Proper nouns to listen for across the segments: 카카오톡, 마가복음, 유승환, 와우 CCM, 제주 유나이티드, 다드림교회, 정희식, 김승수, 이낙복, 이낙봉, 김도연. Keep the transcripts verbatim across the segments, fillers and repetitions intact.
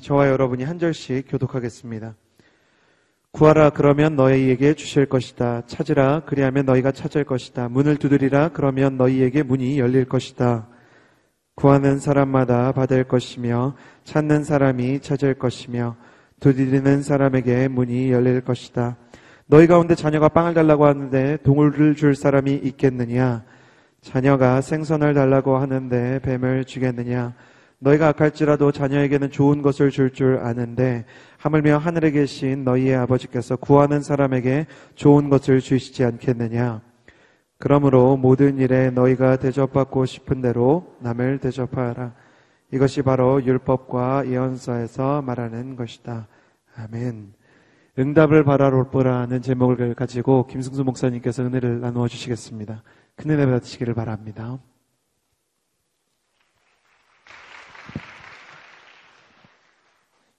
저와 여러분이 한 절씩 교독하겠습니다. 구하라 그러면 너희에게 주실 것이다. 찾으라 그리하면 너희가 찾을 것이다. 문을 두드리라 그러면 너희에게 문이 열릴 것이다. 구하는 사람마다 받을 것이며 찾는 사람이 찾을 것이며 두드리는 사람에게 문이 열릴 것이다. 너희 가운데 자녀가 빵을 달라고 하는데 동물을 줄 사람이 있겠느냐? 자녀가 생선을 달라고 하는데 뱀을 주겠느냐? 너희가 악할지라도 자녀에게는 좋은 것을 줄 줄 아는데 하물며 하늘에 계신 너희의 아버지께서 구하는 사람에게 좋은 것을 주시지 않겠느냐? 그러므로 모든 일에 너희가 대접받고 싶은 대로 남을 대접하라. 이것이 바로 율법과 예언서에서 말하는 것이다. 아멘. 응답을 바라 롯보라는 제목을 가지고 김승수 목사님께서 은혜를 나누어 주시겠습니다. 큰 은혜 받으시기를 바랍니다.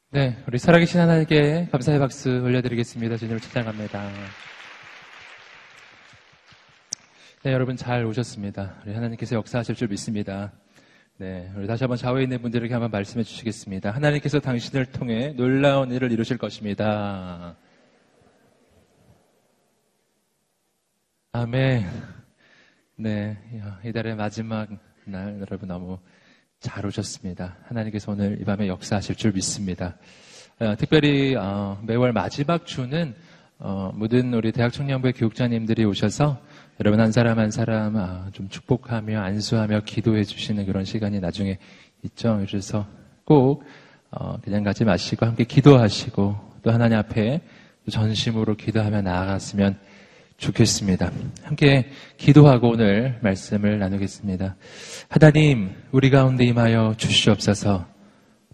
네, 우리 살아계신 하나님께 감사의 박수 올려드리겠습니다. 주님을 찬양합니다. 네, 여러분 잘 오셨습니다. 우리 하나님께서 역사하실 줄 믿습니다. 네, 우리 다시 한번 좌우에 있는 분들에게 한번 말씀해 주시겠습니다. 하나님께서 당신을 통해 놀라운 일을 이루실 것입니다. 아멘. 네, 이달의 마지막 날 여러분 너무 잘 오셨습니다. 하나님께서 오늘 이 밤에 역사하실 줄 믿습니다. 어, 특별히 어, 매월 마지막 주는 어, 모든 우리 대학 청년부의 교육자님들이 오셔서 여러분 한 사람 한 사람 아, 좀 축복하며 안수하며 기도해 주시는 그런 시간이 나중에 있죠. 그래서 꼭 어, 그냥 가지 마시고 함께 기도하시고 또 하나님 앞에 전심으로 기도하며 나아갔으면 좋겠습니다. 함께 기도하고 오늘 말씀을 나누겠습니다. 하나님, 우리 가운데 임하여 주시옵소서.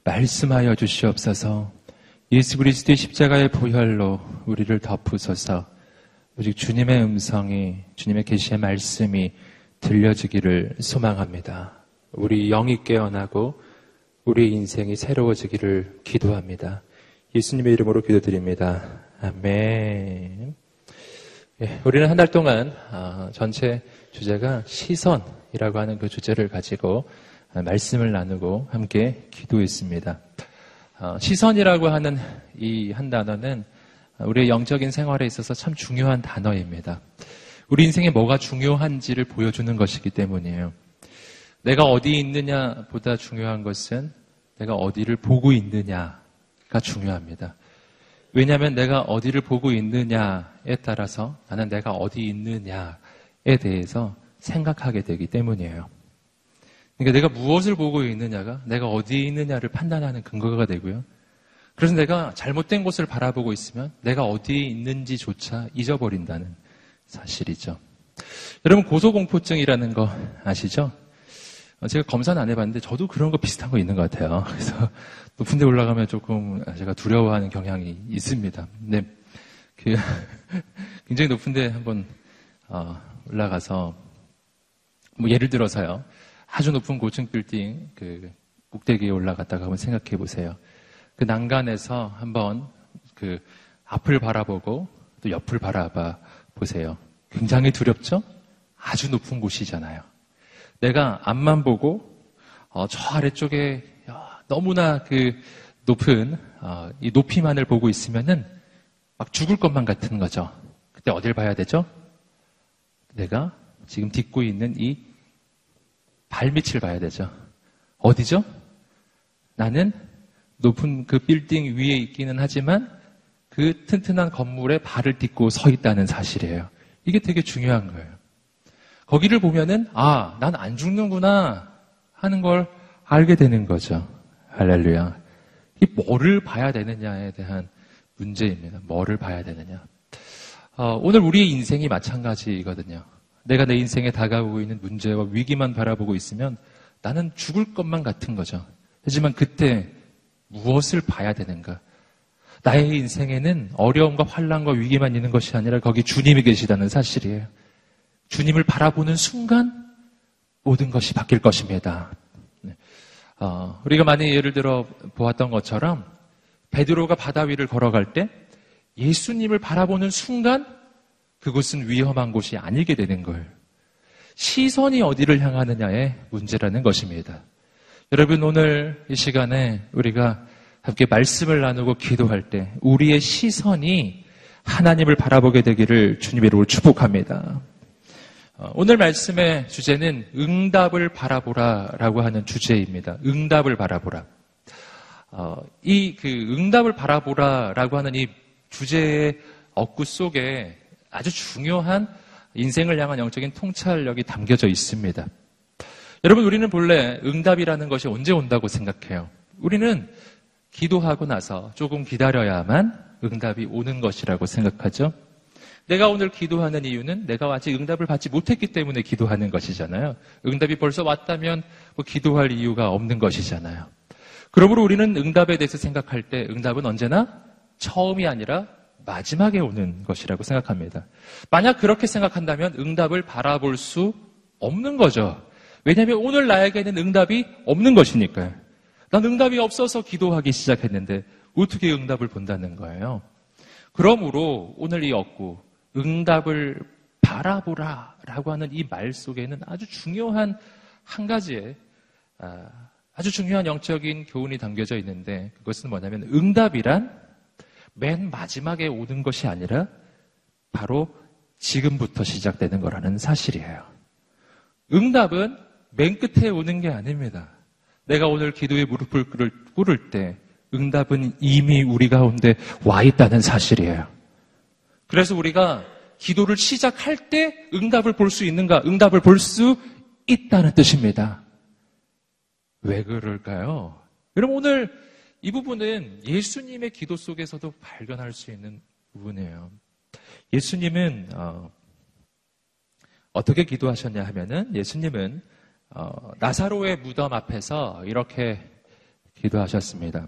말씀하여 주시옵소서. 예수 그리스도의 십자가의 보혈로 우리를 덮으소서. 오직 주님의 음성이, 주님의 계시의 말씀이 들려지기를 소망합니다. 우리 영이 깨어나고 우리 인생이 새로워지기를 기도합니다. 예수님의 이름으로 기도드립니다. 아멘. 예, 우리는 한 달 동안 아, 전체 주제가 시선이라고 하는 그 주제를 가지고 아, 말씀을 나누고 함께 기도했습니다. 아, 시선이라고 하는 이 한 단어는 우리의 영적인 생활에 있어서 참 중요한 단어입니다. 우리 인생에 뭐가 중요한지를 보여주는 것이기 때문이에요. 내가 어디 있느냐보다 중요한 것은 내가 어디를 보고 있느냐가 중요합니다. 왜냐하면 내가 어디를 보고 있느냐에 따라서 나는 내가 어디 있느냐에 대해서 생각하게 되기 때문이에요. 그러니까 내가 무엇을 보고 있느냐가 내가 어디에 있느냐를 판단하는 근거가 되고요. 그래서 내가 잘못된 곳을 바라보고 있으면 내가 어디에 있는지조차 잊어버린다는 사실이죠. 여러분 고소공포증이라는 거 아시죠? 제가 검사는 안 해봤는데 저도 그런 거 비슷한 거 있는 것 같아요. 그래서 높은 데 올라가면 조금 제가 두려워하는 경향이 있습니다. 근데 그 굉장히 높은 데 한번 어 올라가서 뭐 예를 들어서요. 아주 높은 고층 빌딩 그 꼭대기에 올라갔다가 한번 생각해 보세요. 그 난간에서 한번 그 앞을 바라보고 또 옆을 바라봐 보세요. 굉장히 두렵죠? 아주 높은 곳이잖아요. 내가 앞만 보고 어, 저 아래쪽에 너무나 그 높은 어, 이 높이만을 보고 있으면은 막 죽을 것만 같은 거죠. 그때 어딜 봐야 되죠? 내가 지금 딛고 있는 이 발밑을 봐야 되죠. 어디죠? 나는 높은 그 빌딩 위에 있기는 하지만 그 튼튼한 건물에 발을 딛고 서 있다는 사실이에요. 이게 되게 중요한 거예요. 거기를 보면은 아, 난 안 죽는구나 하는 걸 알게 되는 거죠. 할렐루야. 이 뭐를 봐야 되느냐에 대한 문제입니다. 뭐를 봐야 되느냐. 어, 오늘 우리의 인생이 마찬가지거든요. 내가 내 인생에 다가오고 있는 문제와 위기만 바라보고 있으면 나는 죽을 것만 같은 거죠. 하지만 그때 무엇을 봐야 되는가? 나의 인생에는 어려움과 환란과 위기만 있는 것이 아니라 거기 주님이 계시다는 사실이에요. 주님을 바라보는 순간 모든 것이 바뀔 것입니다. 어, 우리가 많이 예를 들어 보았던 것처럼 베드로가 바다 위를 걸어갈 때 예수님을 바라보는 순간 그곳은 위험한 곳이 아니게 되는 거예요. 시선이 어디를 향하느냐의 문제라는 것입니다. 여러분 오늘 이 시간에 우리가 함께 말씀을 나누고 기도할 때 우리의 시선이 하나님을 바라보게 되기를 주님의 이름으로 축복합니다. 오늘 말씀의 주제는 응답을 바라보라라고 하는 주제입니다. 응답을 바라보라. 어, 이 그 응답을 바라보라라고 하는 이 주제의 억구 속에 아주 중요한 인생을 향한 영적인 통찰력이 담겨져 있습니다. 여러분, 우리는 본래 응답이라는 것이 언제 온다고 생각해요? 우리는 기도하고 나서 조금 기다려야만 응답이 오는 것이라고 생각하죠. 내가 오늘 기도하는 이유는 내가 아직 응답을 받지 못했기 때문에 기도하는 것이잖아요. 응답이 벌써 왔다면 뭐 기도할 이유가 없는 것이잖아요. 그러므로 우리는 응답에 대해서 생각할 때 응답은 언제나 처음이 아니라 마지막에 오는 것이라고 생각합니다. 만약 그렇게 생각한다면 응답을 바라볼 수 없는 거죠. 왜냐하면 오늘 나에게는 응답이 없는 것이니까요. 난 응답이 없어서 기도하기 시작했는데 어떻게 응답을 본다는 거예요. 그러므로 오늘 이 억구, 응답을 바라보라라고 하는 이 말 속에는 아주 중요한 한 가지의 아주 중요한 영적인 교훈이 담겨져 있는데, 그것은 뭐냐면 응답이란 맨 마지막에 오는 것이 아니라 바로 지금부터 시작되는 거라는 사실이에요. 응답은 맨 끝에 오는 게 아닙니다. 내가 오늘 기도에 무릎을 꿇을 때 응답은 이미 우리 가운데 와 있다는 사실이에요. 그래서 우리가 기도를 시작할 때 응답을 볼 수 있는가? 응답을 볼 수 있다는 뜻입니다. 왜 그럴까요? 여러분, 오늘 이 부분은 예수님의 기도 속에서도 발견할 수 있는 부분이에요. 예수님은 어, 어떻게 기도하셨냐 하면은 예수님은 어, 나사로의 무덤 앞에서 이렇게 기도하셨습니다.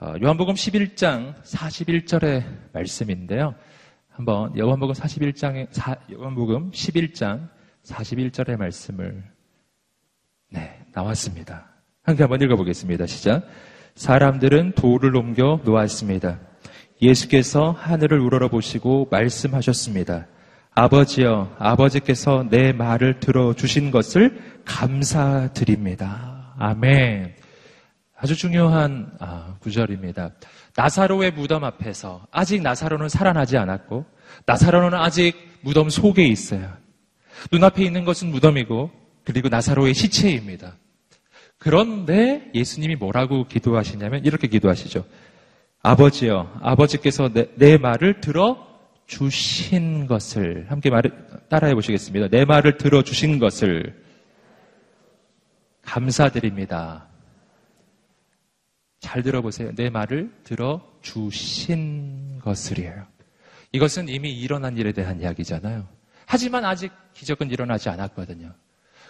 어, 요한복음 십일 장 사십일 절의 말씀인데요. 한번 요한복음 사십일 장에 사, 요한복음 십일 장 사십일 절의 말씀을 네, 나왔습니다. 함께 한번 읽어보겠습니다. 시작. 사람들은 돌을 옮겨 놓았습니다. 예수께서 하늘을 우러러보시고 말씀하셨습니다. 아버지여, 아버지께서 내 말을 들어주신 것을 감사드립니다. 아멘. 아주 중요한 구절입니다. 나사로의 무덤 앞에서, 아직 나사로는 살아나지 않았고 나사로는 아직 무덤 속에 있어요. 눈앞에 있는 것은 무덤이고 그리고 나사로의 시체입니다. 그런데 예수님이 뭐라고 기도하시냐면 이렇게 기도하시죠. 아버지여, 아버지께서 내, 내 말을 들어주신 것을, 함께 말, 따라해 보시겠습니다. 내 말을 들어주신 것을 감사드립니다. 잘 들어보세요. 내 말을 들어주신 것을이에요. 이것은 이미 일어난 일에 대한 이야기잖아요. 하지만 아직 기적은 일어나지 않았거든요.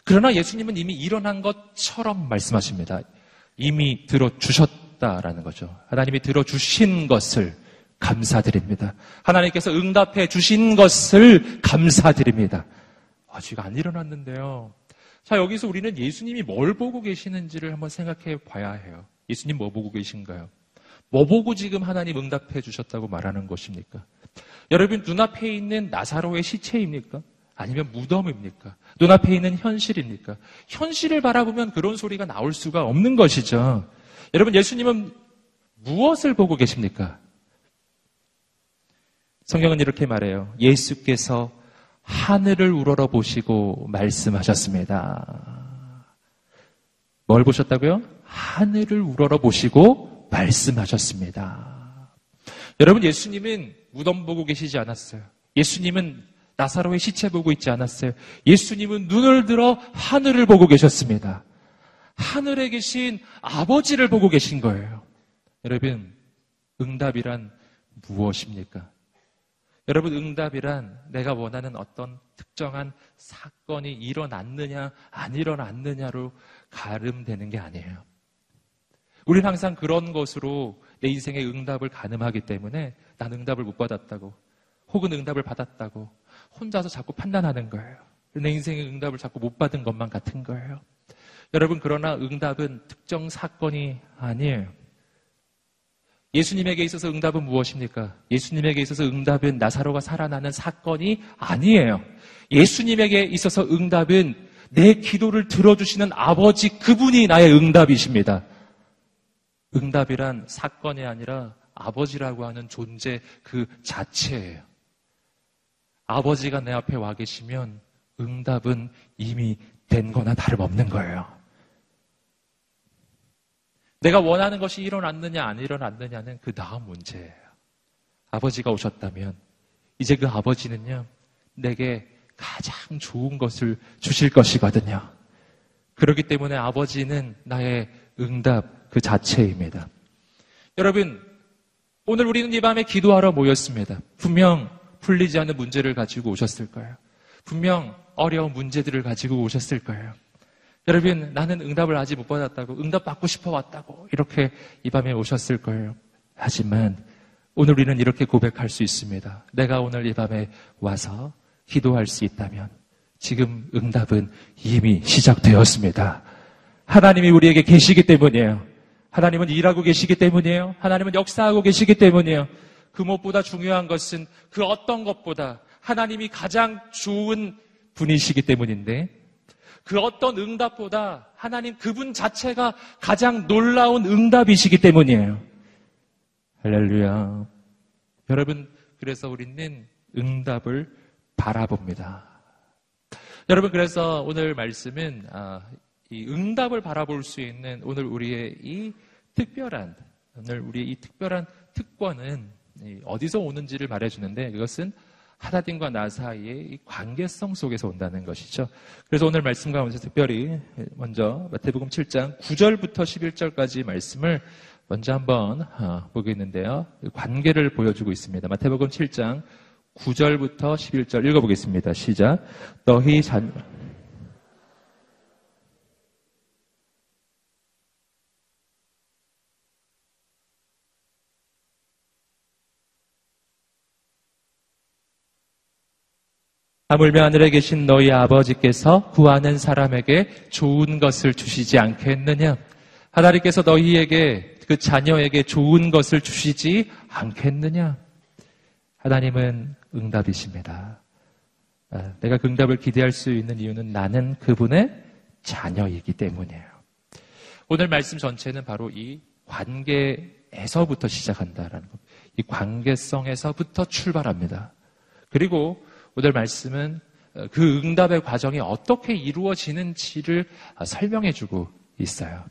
그러나 예수님은 이미 일어난 것처럼 말씀하십니다. 이미 들어주셨다라는 거죠. 하나님이 들어주신 것을 감사드립니다. 하나님께서 응답해 주신 것을 감사드립니다. 아직 안 일어났는데요. 자, 여기서 우리는 예수님이 뭘 보고 계시는지를 한번 생각해 봐야 해요. 예수님 뭐 보고 계신가요? 뭐 보고 지금 하나님 응답해 주셨다고 말하는 것입니까? 여러분, 눈앞에 있는 나사로의 시체입니까? 아니면 무덤입니까? 눈앞에 있는 현실입니까? 현실을 바라보면 그런 소리가 나올 수가 없는 것이죠. 여러분, 예수님은 무엇을 보고 계십니까? 성경은 이렇게 말해요. 예수께서 하늘을 우러러 보시고 말씀하셨습니다. 뭘 보셨다고요? 하늘을 우러러 보시고 말씀하셨습니다. 여러분, 예수님은 무덤 보고 계시지 않았어요. 예수님은 나사로의 시체 보고 있지 않았어요. 예수님은 눈을 들어 하늘을 보고 계셨습니다. 하늘에 계신 아버지를 보고 계신 거예요. 여러분, 응답이란 무엇입니까? 여러분, 응답이란 내가 원하는 어떤 특정한 사건이 일어났느냐 안 일어났느냐로 가름되는 게 아니에요. 우리는 항상 그런 것으로 내 인생의 응답을 가늠하기 때문에 난 응답을 못 받았다고, 혹은 응답을 받았다고 혼자서 자꾸 판단하는 거예요. 내 인생의 응답을 자꾸 못 받은 것만 같은 거예요. 여러분, 그러나 응답은 특정 사건이 아니에요. 예수님에게 있어서 응답은 무엇입니까? 예수님에게 있어서 응답은 나사로가 살아나는 사건이 아니에요. 예수님에게 있어서 응답은 내 기도를 들어주시는 아버지, 그분이 나의 응답이십니다. 응답이란 사건이 아니라 아버지라고 하는 존재 그 자체예요. 아버지가 내 앞에 와 계시면 응답은 이미 된 거나 다름없는 거예요. 내가 원하는 것이 일어났느냐 안 일어났느냐는 그 다음 문제예요. 아버지가 오셨다면 이제 그 아버지는요 내게 가장 좋은 것을 주실 것이거든요. 그렇기 때문에 아버지는 나의 응답 그 자체입니다. 여러분, 오늘 우리는 이 밤에 기도하러 모였습니다. 분명 풀리지 않는 문제를 가지고 오셨을 거예요. 분명 어려운 문제들을 가지고 오셨을 거예요. 여러분, 나는 응답을 아직 못 받았다고, 응답 받고 싶어 왔다고 이렇게 이 밤에 오셨을 거예요. 하지만 오늘 우리는 이렇게 고백할 수 있습니다. 내가 오늘 이 밤에 와서 기도할 수 있다면 지금 응답은 이미 시작되었습니다. 하나님이 우리에게 계시기 때문이에요. 하나님은 일하고 계시기 때문이에요. 하나님은 역사하고 계시기 때문이에요. 그 무엇보다 중요한 것은 그 어떤 것보다 하나님이 가장 좋은 분이시기 때문인데 그 어떤 응답보다 하나님 그분 자체가 가장 놀라운 응답이시기 때문이에요. 할렐루야. 여러분, 그래서 우리는 응답을 바라봅니다. 여러분, 그래서 오늘 말씀은 이 응답을 바라볼 수 있는 오늘 우리의 이 특별한, 오늘 우리의 이 특별한 특권은 어디서 오는지를 말해주는데 그것은 하나님과 나 사이의 관계성 속에서 온다는 것이죠. 그래서 오늘 말씀 가운데 특별히 먼저 마태복음 칠 장 구 절부터 십일 절까지 말씀을 먼저 한번 보겠는데요. 관계를 보여주고 있습니다. 마태복음 칠 장 구 절부터 십일 절 읽어보겠습니다. 시작. 너희 자녀 하물며 하늘에 계신 너희 아버지께서 구하는 사람에게 좋은 것을 주시지 않겠느냐? 하나님께서 너희에게, 그 자녀에게 좋은 것을 주시지 않겠느냐? 하나님은 응답이십니다. 내가 그 응답을 기대할 수 있는 이유는 나는 그분의 자녀이기 때문이에요. 오늘 말씀 전체는 바로 이 관계에서부터 시작한다라는 겁니다. 이 관계성에서부터 출발합니다. 그리고 오늘 말씀은 그 응답의 과정이 어떻게 이루어지는지를 설명해주고 있어요.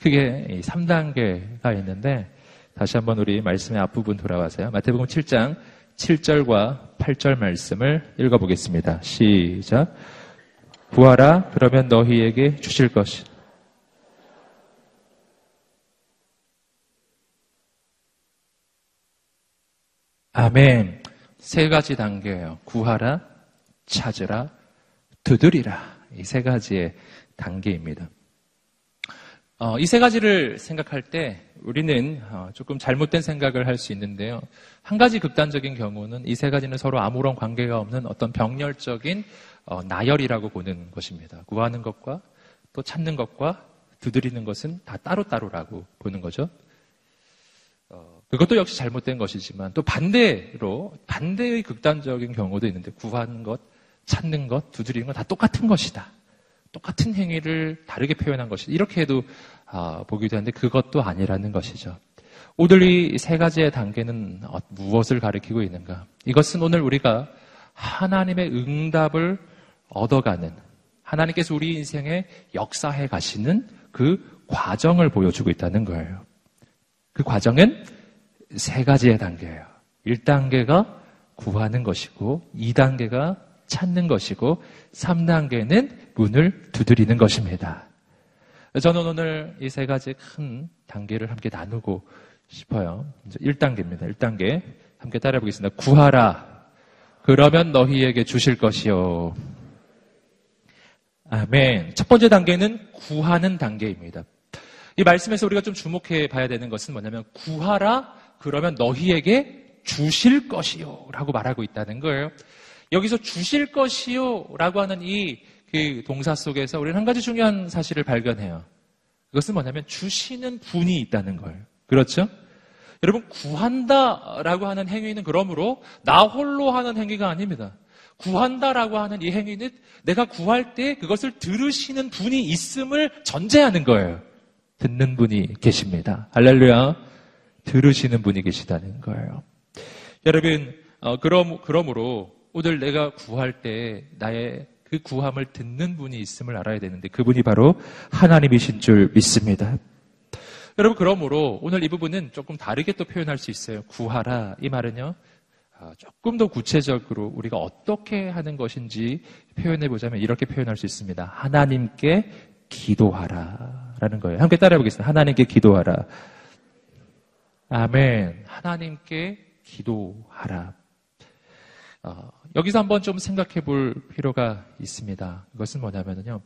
크게 삼 단계가 있는데 다시 한번 우리 말씀의 앞부분 돌아와서요. 마태복음 칠 장 칠 절과 팔 절 말씀을 읽어보겠습니다. 시작. 구하라 그러면 너희에게 주실 것이라. 아멘. 세 가지 단계예요. 구하라, 찾으라, 두드리라. 이 세 가지의 단계입니다. 어, 이 세 가지를 생각할 때 우리는 어, 조금 잘못된 생각을 할 수 있는데요. 한 가지 극단적인 경우는 이 세 가지는 서로 아무런 관계가 없는 어떤 병렬적인 어, 나열이라고 보는 것입니다. 구하는 것과 또 찾는 것과 두드리는 것은 다 따로따로라고 보는 거죠. 그것도 역시 잘못된 것이지만 또 반대로 반대의 극단적인 경우도 있는데 구하는 것, 찾는 것, 두드리는 건 다 똑같은 것이다. 똑같은 행위를 다르게 표현한 것이다. 이렇게 해도 아, 보기도 하는데 그것도 아니라는 것이죠. 오늘 이 세 가지의 단계는 무엇을 가리키고 있는가? 이것은 오늘 우리가 하나님의 응답을 얻어가는 하나님께서 우리 인생에 역사해 가시는 그 과정을 보여주고 있다는 거예요. 그 과정은 세 가지의 단계예요. 일 단계가 구하는 것이고, 이 단계가 찾는 것이고, 삼 단계는 문을 두드리는 것입니다. 저는 오늘 이 세 가지 큰 단계를 함께 나누고 싶어요. 일 단계입니다. 일 단계 함께 따라 보겠습니다. 구하라 그러면 너희에게 주실 것이요. 아멘. 첫 번째 단계는 구하는 단계입니다. 이 말씀에서 우리가 좀 주목해 봐야 되는 것은 뭐냐면 구하라 그러면 너희에게 주실 것이요 라고 말하고 있다는 거예요. 여기서 주실 것이요 라고 하는 이 그 동사 속에서 우리는 한 가지 중요한 사실을 발견해요. 그것은 뭐냐면 주시는 분이 있다는 거예요. 그렇죠? 여러분, 구한다 라고 하는 행위는 그러므로 나 홀로 하는 행위가 아닙니다. 구한다 라고 하는 이 행위는 내가 구할 때 그것을 들으시는 분이 있음을 전제하는 거예요. 듣는 분이 계십니다. 할렐루야, 들으시는 분이 계시다는 거예요. 여러분, 어, 그럼, 그러므로 오늘 내가 구할 때 나의 그 구함을 듣는 분이 있음을 알아야 되는데 그분이 바로 하나님이신 줄 믿습니다. 여러분, 그러므로 오늘 이 부분은 조금 다르게 또 표현할 수 있어요. 구하라 이 말은요, 조금 더 구체적으로 우리가 어떻게 하는 것인지 표현해보자면 이렇게 표현할 수 있습니다. 하나님께 기도하라 라는 거예요. 함께 따라해보겠습니다. 하나님께 기도하라. 아멘. 하나님께 기도하라. 어, 여기서 한번 좀 생각해 볼 필요가 있습니다. 이것은 뭐냐면요,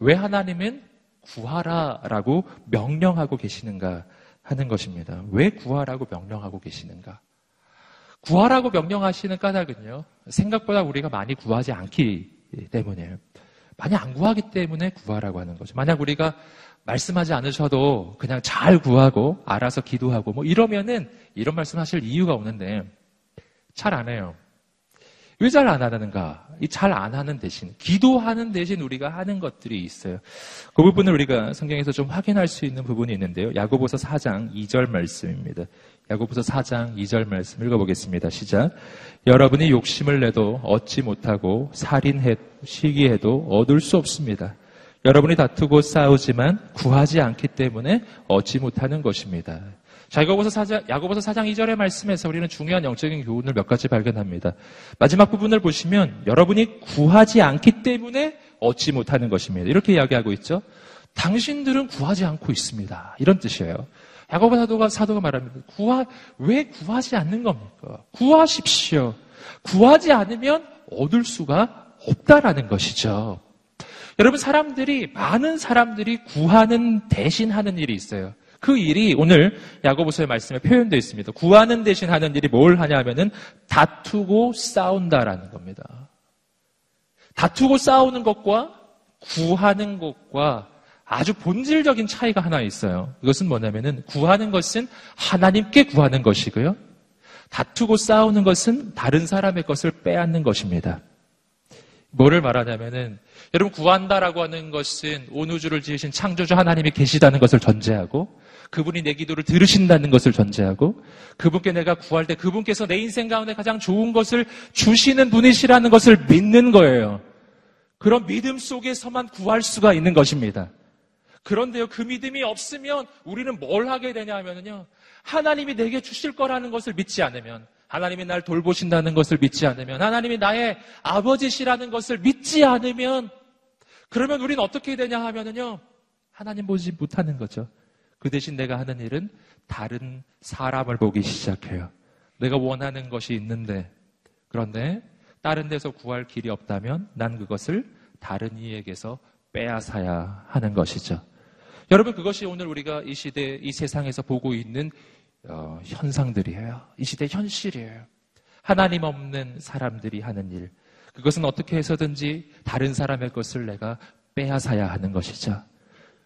왜 하나님은 구하라라고 명령하고 계시는가 하는 것입니다. 왜 구하라고 명령하고 계시는가? 구하라고 명령하시는 까닭은요, 생각보다 우리가 많이 구하지 않기 때문이에요. 많이 안 구하기 때문에 구하라고 하는 거죠. 만약 우리가 말씀하지 않으셔도 그냥 잘 구하고 알아서 기도하고 뭐 이러면은 이런 말씀하실 이유가 오는데 잘 안 해요. 왜 잘 안 하는가? 이 잘 안 하는 대신, 기도하는 대신 우리가 하는 것들이 있어요. 그 부분을 우리가 성경에서 좀 확인할 수 있는 부분이 있는데요. 야고보서 사 장 이 절 말씀입니다. 야고보서 사 장 이 절 말씀 읽어보겠습니다. 시작. 여러분이 욕심을 내도 얻지 못하고 살인해 시기해도 얻을 수 없습니다. 여러분이 다투고 싸우지만 구하지 않기 때문에 얻지 못하는 것입니다. 자, 야고보서 사 장, 야고보서 사 장 이 절의 말씀에서 우리는 중요한 영적인 교훈을 몇 가지 발견합니다. 마지막 부분을 보시면 여러분이 구하지 않기 때문에 얻지 못하는 것입니다. 이렇게 이야기하고 있죠. 당신들은 구하지 않고 있습니다. 이런 뜻이에요. 야고보 사도가, 사도가 말합니다. 구하, 왜 구하지 않는 겁니까? 구하십시오. 구하지 않으면 얻을 수가 없다라는 것이죠. 여러분, 사람들이, 많은 사람들이 구하는 대신 하는 일이 있어요. 그 일이 오늘 야고보서의 말씀에 표현되어 있습니다. 구하는 대신 하는 일이 뭘 하냐 하면은 다투고 싸운다라는 겁니다. 다투고 싸우는 것과 구하는 것과 아주 본질적인 차이가 하나 있어요. 이것은 뭐냐면은 구하는 것은 하나님께 구하는 것이고요, 다투고 싸우는 것은 다른 사람의 것을 빼앗는 것입니다. 뭐를 말하냐면은 여러분, 구한다라고 하는 것은 온 우주를 지으신 창조주 하나님이 계시다는 것을 전제하고, 그분이 내 기도를 들으신다는 것을 전제하고, 그분께 내가 구할 때 그분께서 내 인생 가운데 가장 좋은 것을 주시는 분이시라는 것을 믿는 거예요. 그런 믿음 속에서만 구할 수가 있는 것입니다. 그런데요, 그 믿음이 없으면 우리는 뭘 하게 되냐 하면은요, 하나님이 내게 주실 거라는 것을 믿지 않으면, 하나님이 날 돌보신다는 것을 믿지 않으면, 하나님이 나의 아버지시라는 것을 믿지 않으면, 그러면 우리는 어떻게 되냐 하면은요, 하나님 보지 못하는 거죠. 그 대신 내가 하는 일은 다른 사람을 보기 시작해요. 내가 원하는 것이 있는데, 그런데 다른 데서 구할 길이 없다면 난 그것을 다른 이에게서 빼앗아야 하는 것이죠. 여러분, 그것이 오늘 우리가 이 시대, 이 세상에서 보고 있는 어, 현상들이에요. 이 시대 현실이에요. 하나님 없는 사람들이 하는 일, 그것은 어떻게 해서든지 다른 사람의 것을 내가 빼앗아야 하는 것이죠.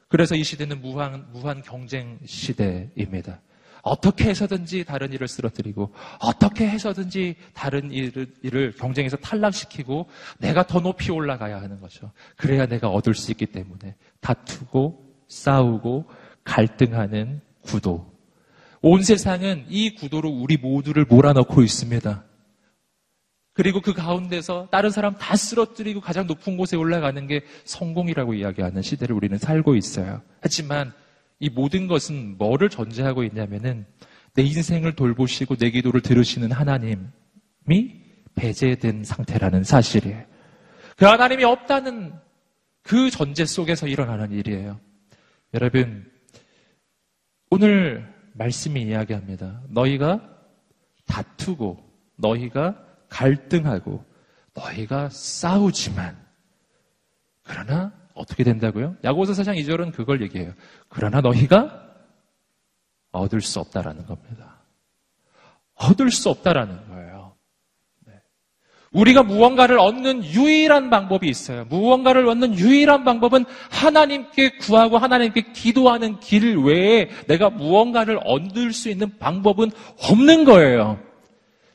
그래서 이 시대는 무한, 무한 경쟁 시대입니다. 어떻게 해서든지 다른 일을 쓰러뜨리고, 어떻게 해서든지 다른 일을, 일을 경쟁에서 탈락시키고 내가 더 높이 올라가야 하는 거죠. 그래야 내가 얻을 수 있기 때문에 다투고 싸우고 갈등하는 구도. 온 세상은 이 구도로 우리 모두를 몰아넣고 있습니다. 그리고 그 가운데서 다른 사람 다 쓰러뜨리고 가장 높은 곳에 올라가는 게 성공이라고 이야기하는 시대를 우리는 살고 있어요. 하지만 이 모든 것은 뭐를 전제하고 있냐면은 내 인생을 돌보시고 내 기도를 들으시는 하나님이 배제된 상태라는 사실이에요. 그 하나님이 없다는 그 전제 속에서 일어나는 일이에요. 여러분, 오늘 말씀이 이야기합니다. 너희가 다투고, 너희가 갈등하고, 너희가 싸우지만, 그러나 어떻게 된다고요? 야고보서 사 장 이 절은 그걸 얘기해요. 그러나 너희가 얻을 수 없다라는 겁니다. 얻을 수 없다라는 거예요. 네. 우리가 무언가를 얻는 유일한 방법이 있어요. 무언가를 얻는 유일한 방법은 하나님께 구하고 하나님께 기도하는 길 외에 내가 무언가를 얻을 수 있는 방법은 없는 거예요.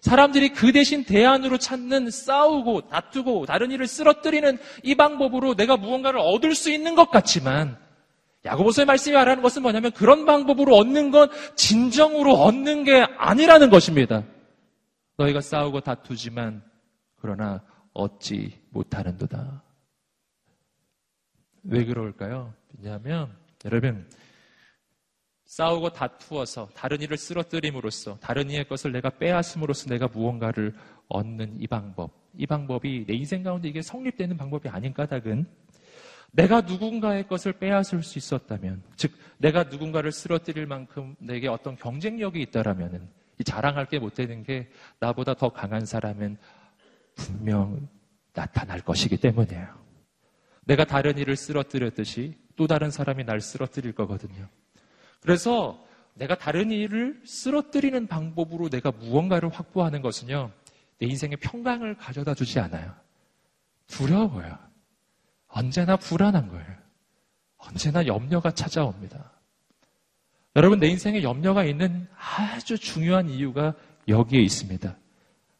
사람들이 그 대신 대안으로 찾는 싸우고 다투고 다른 일을 쓰러뜨리는 이 방법으로 내가 무언가를 얻을 수 있는 것 같지만 야고보서의 말씀이 말하는 것은 뭐냐면 그런 방법으로 얻는 건 진정으로 얻는 게 아니라는 것입니다. 너희가 싸우고 다투지만 그러나 얻지 못하는도다. 왜 그럴까요? 왜냐하면 여러분, 싸우고 다투어서 다른 이를 쓰러뜨림으로써 다른 이의 것을 내가 빼앗음으로써 내가 무언가를 얻는 이 방법, 이 방법이 내 인생 가운데 이게 성립되는 방법이 아닌 까닭은 내가 누군가의 것을 빼앗을 수 있었다면, 즉 내가 누군가를 쓰러뜨릴 만큼 내게 어떤 경쟁력이 있다라면은 이 자랑할 게 못 되는 게 나보다 더 강한 사람은 분명 나타날 것이기 때문이에요. 내가 다른 이를 쓰러뜨렸듯이 또 다른 사람이 날 쓰러뜨릴 거거든요. 그래서 내가 다른 이를 쓰러뜨리는 방법으로 내가 무언가를 확보하는 것은요, 내 인생에 평강을 가져다 주지 않아요. 두려워요. 언제나 불안한 거예요. 언제나 염려가 찾아옵니다. 여러분, 내 인생에 염려가 있는 아주 중요한 이유가 여기에 있습니다.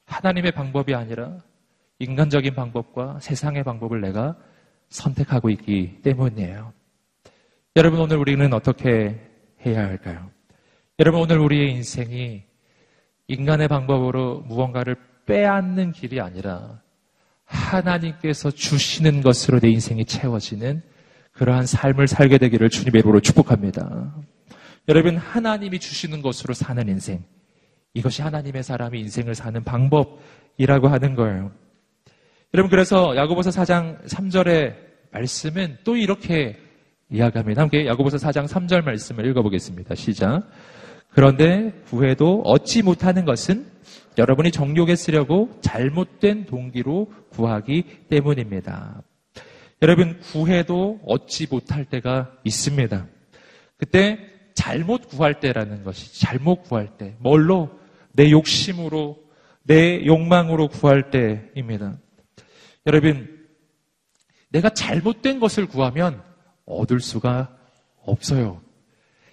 하나님의 방법이 아니라 인간적인 방법과 세상의 방법을 내가 선택하고 있기 때문이에요. 여러분, 오늘 우리는 어떻게 해야 할까요? 여러분, 오늘 우리의 인생이 인간의 방법으로 무언가를 빼앗는 길이 아니라 하나님께서 주시는 것으로 내 인생이 채워지는 그러한 삶을 살게 되기를 주님의 이름으로 축복합니다. 여러분, 하나님이 주시는 것으로 사는 인생, 이것이 하나님의 사람이 인생을 사는 방법이라고 하는 거예요. 여러분, 그래서 야고보서 사 장 삼 절의 말씀은 또 이렇게 이야기합니다. 함께 야고보서 사 장 삼 절 말씀을 읽어보겠습니다. 시작. 그런데 구해도 얻지 못하는 것은 여러분이 정욕에 쓰려고 잘못된 동기로 구하기 때문입니다. 여러분, 구해도 얻지 못할 때가 있습니다. 그때 잘못 구할 때라는 것이, 잘못 구할 때, 뭘로? 내 욕심으로, 내 욕망으로 구할 때입니다. 여러분, 내가 잘못된 것을 구하면 얻을 수가 없어요.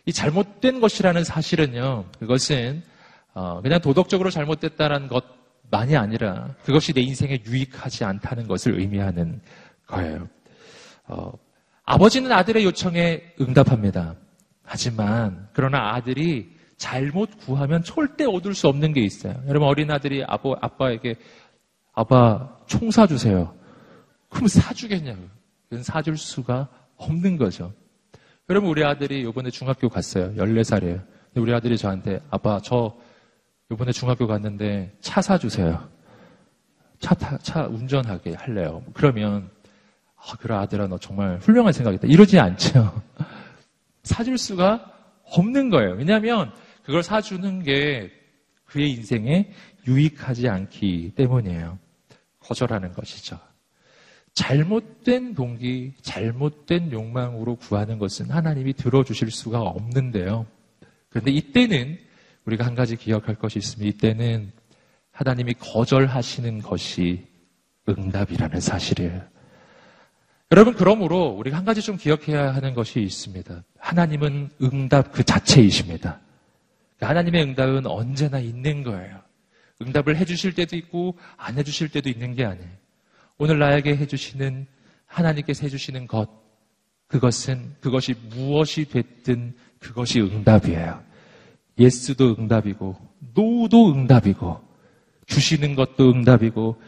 이 잘못된 것이라는 사실은요, 그것은 그냥 도덕적으로 잘못됐다는 것만이 아니라 그것이 내 인생에 유익하지 않다는 것을 의미하는 거예요. 어, 아버지는 아들의 요청에 응답합니다. 하지만 그러나 아들이 잘못 구하면 절대 얻을 수 없는 게 있어요. 여러분, 어린 아들이 아버, 아빠에게 아빠 총 사주세요. 그럼 사주겠냐고. 그건 사줄 수가 없는 거죠. 여러분, 우리 아들이 이번에 중학교 갔어요. 열네 살이에요. 근데 우리 아들이 저한테, 아빠 저 이번에 중학교 갔는데 차 사주세요. 차, 타, 차 운전하게 할래요. 그러면, 아, 그래 아들아, 너 정말 훌륭한 생각이다. 이러지 않죠. 사줄 수가 없는 거예요. 왜냐하면 그걸 사주는 게 그의 인생에 유익하지 않기 때문이에요. 거절하는 것이죠. 잘못된 동기, 잘못된 욕망으로 구하는 것은 하나님이 들어주실 수가 없는데요. 그런데 이때는 우리가 한 가지 기억할 것이 있습니다. 이때는 하나님이 거절하시는 것이 응답이라는 사실이에요. 여러분, 그러므로 우리가 한 가지 좀 기억해야 하는 것이 있습니다. 하나님은 응답 그 자체이십니다. 하나님의 응답은 언제나 있는 거예요. 응답을 해주실 때도 있고 안 해주실 때도 있는 게 아니에요. 오늘 나에게 해주시는, 하나님께서 해주시는 것, 그것은, 그것이 무엇이 됐든 그것이 응답이에요. 예스도 응답이고 노도 응답이고 주시는 것도 응답이고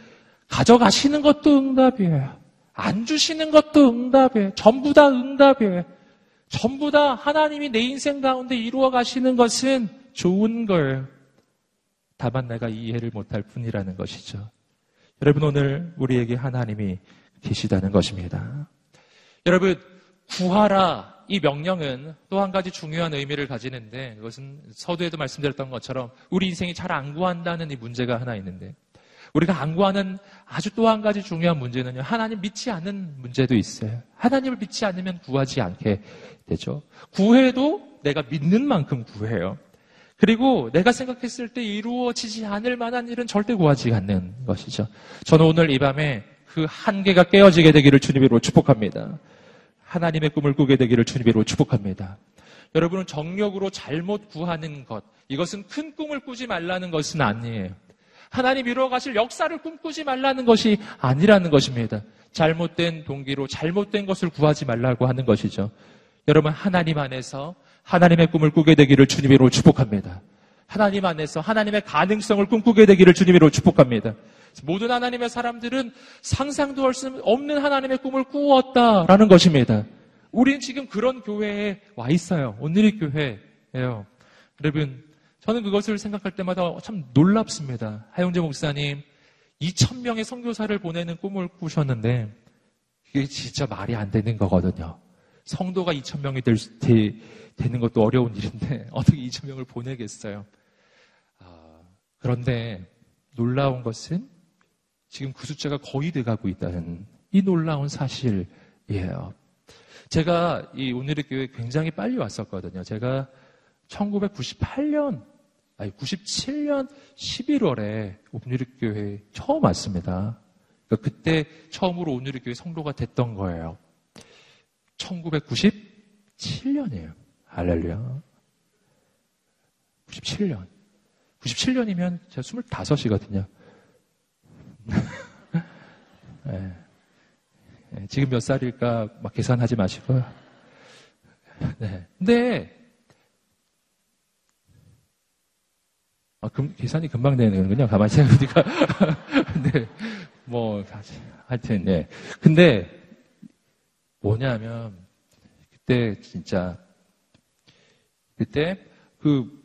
가져가시는 것도 응답이에요. 안 주시는 것도 응답이에요. 전부 다 응답이에요. 전부 다 하나님이 내 인생 가운데 이루어 가시는 것은 좋은 거예요. 다만 내가 이해를 못할 뿐이라는 것이죠. 여러분, 오늘 우리에게 하나님이 계시다는 것입니다. 여러분, 구하라 이 명령은 또 한 가지 중요한 의미를 가지는데, 그것은 서두에도 말씀드렸던 것처럼 우리 인생이 잘 안 구한다는 이 문제가 하나 있는데, 우리가 안 구하는 아주 또 한 가지 중요한 문제는요, 하나님 믿지 않는 문제도 있어요. 하나님을 믿지 않으면 구하지 않게 되죠. 구해도 내가 믿는 만큼 구해요. 그리고 내가 생각했을 때 이루어지지 않을 만한 일은 절대 구하지 않는 것이죠. 저는 오늘 이 밤에 그 한계가 깨어지게 되기를 주님으로 축복합니다. 하나님의 꿈을 꾸게 되기를 주님으로 축복합니다. 여러분은 정력으로 잘못 구하는 것, 이것은 큰 꿈을 꾸지 말라는 것은 아니에요. 하나님 이루어 가실 역사를 꿈꾸지 말라는 것이 아니라는 것입니다. 잘못된 동기로 잘못된 것을 구하지 말라고 하는 것이죠. 여러분 하나님 안에서 하나님의 꿈을 꾸게 되기를 주님의 이름으로 축복합니다. 하나님 안에서 하나님의 가능성을 꿈꾸게 되기를 주님의 이름으로 축복합니다. 모든 하나님의 사람들은 상상도 할 수 없는 하나님의 꿈을 꾸었다라는 것입니다. 우리는 지금 그런 교회에 와 있어요. 오늘의 교회예요. 여러분, 저는 그것을 생각할 때마다 참 놀랍습니다. 하용재 목사님, 이천 명의 선교사를 보내는 꿈을 꾸셨는데 그게 진짜 말이 안 되는 거거든요. 성도가 이천 명이 될, 되, 되는 것도 어려운 일인데 어떻게 이천 명을 보내겠어요. 아, 그런데 놀라운 것은 지금 그 숫자가 거의 돼가고 있다는 이 놀라운 사실이에요. 제가 이 오늘의 교회에 굉장히 빨리 왔었거든요. 제가 천구백구십팔 년, 아니 구십칠 년 십일월에 오늘의 교회에 처음 왔습니다. 그러니까 그때 처음으로 오늘의 교회 성도가 됐던 거예요. 천구백구십칠 년이에요. 할렐루야. 구십칠 년. 구십칠 년이면 제가 스물다섯이거든요. 네. 네. 지금 몇 살일까 막 계산하지 마시고요. 네. 근데, 아, 금, 계산이 금방 되는군요. 가만히 생각해보니까. 네. 뭐, 하여튼, 네. 근데, 뭐냐면, 그때 진짜, 그때, 그,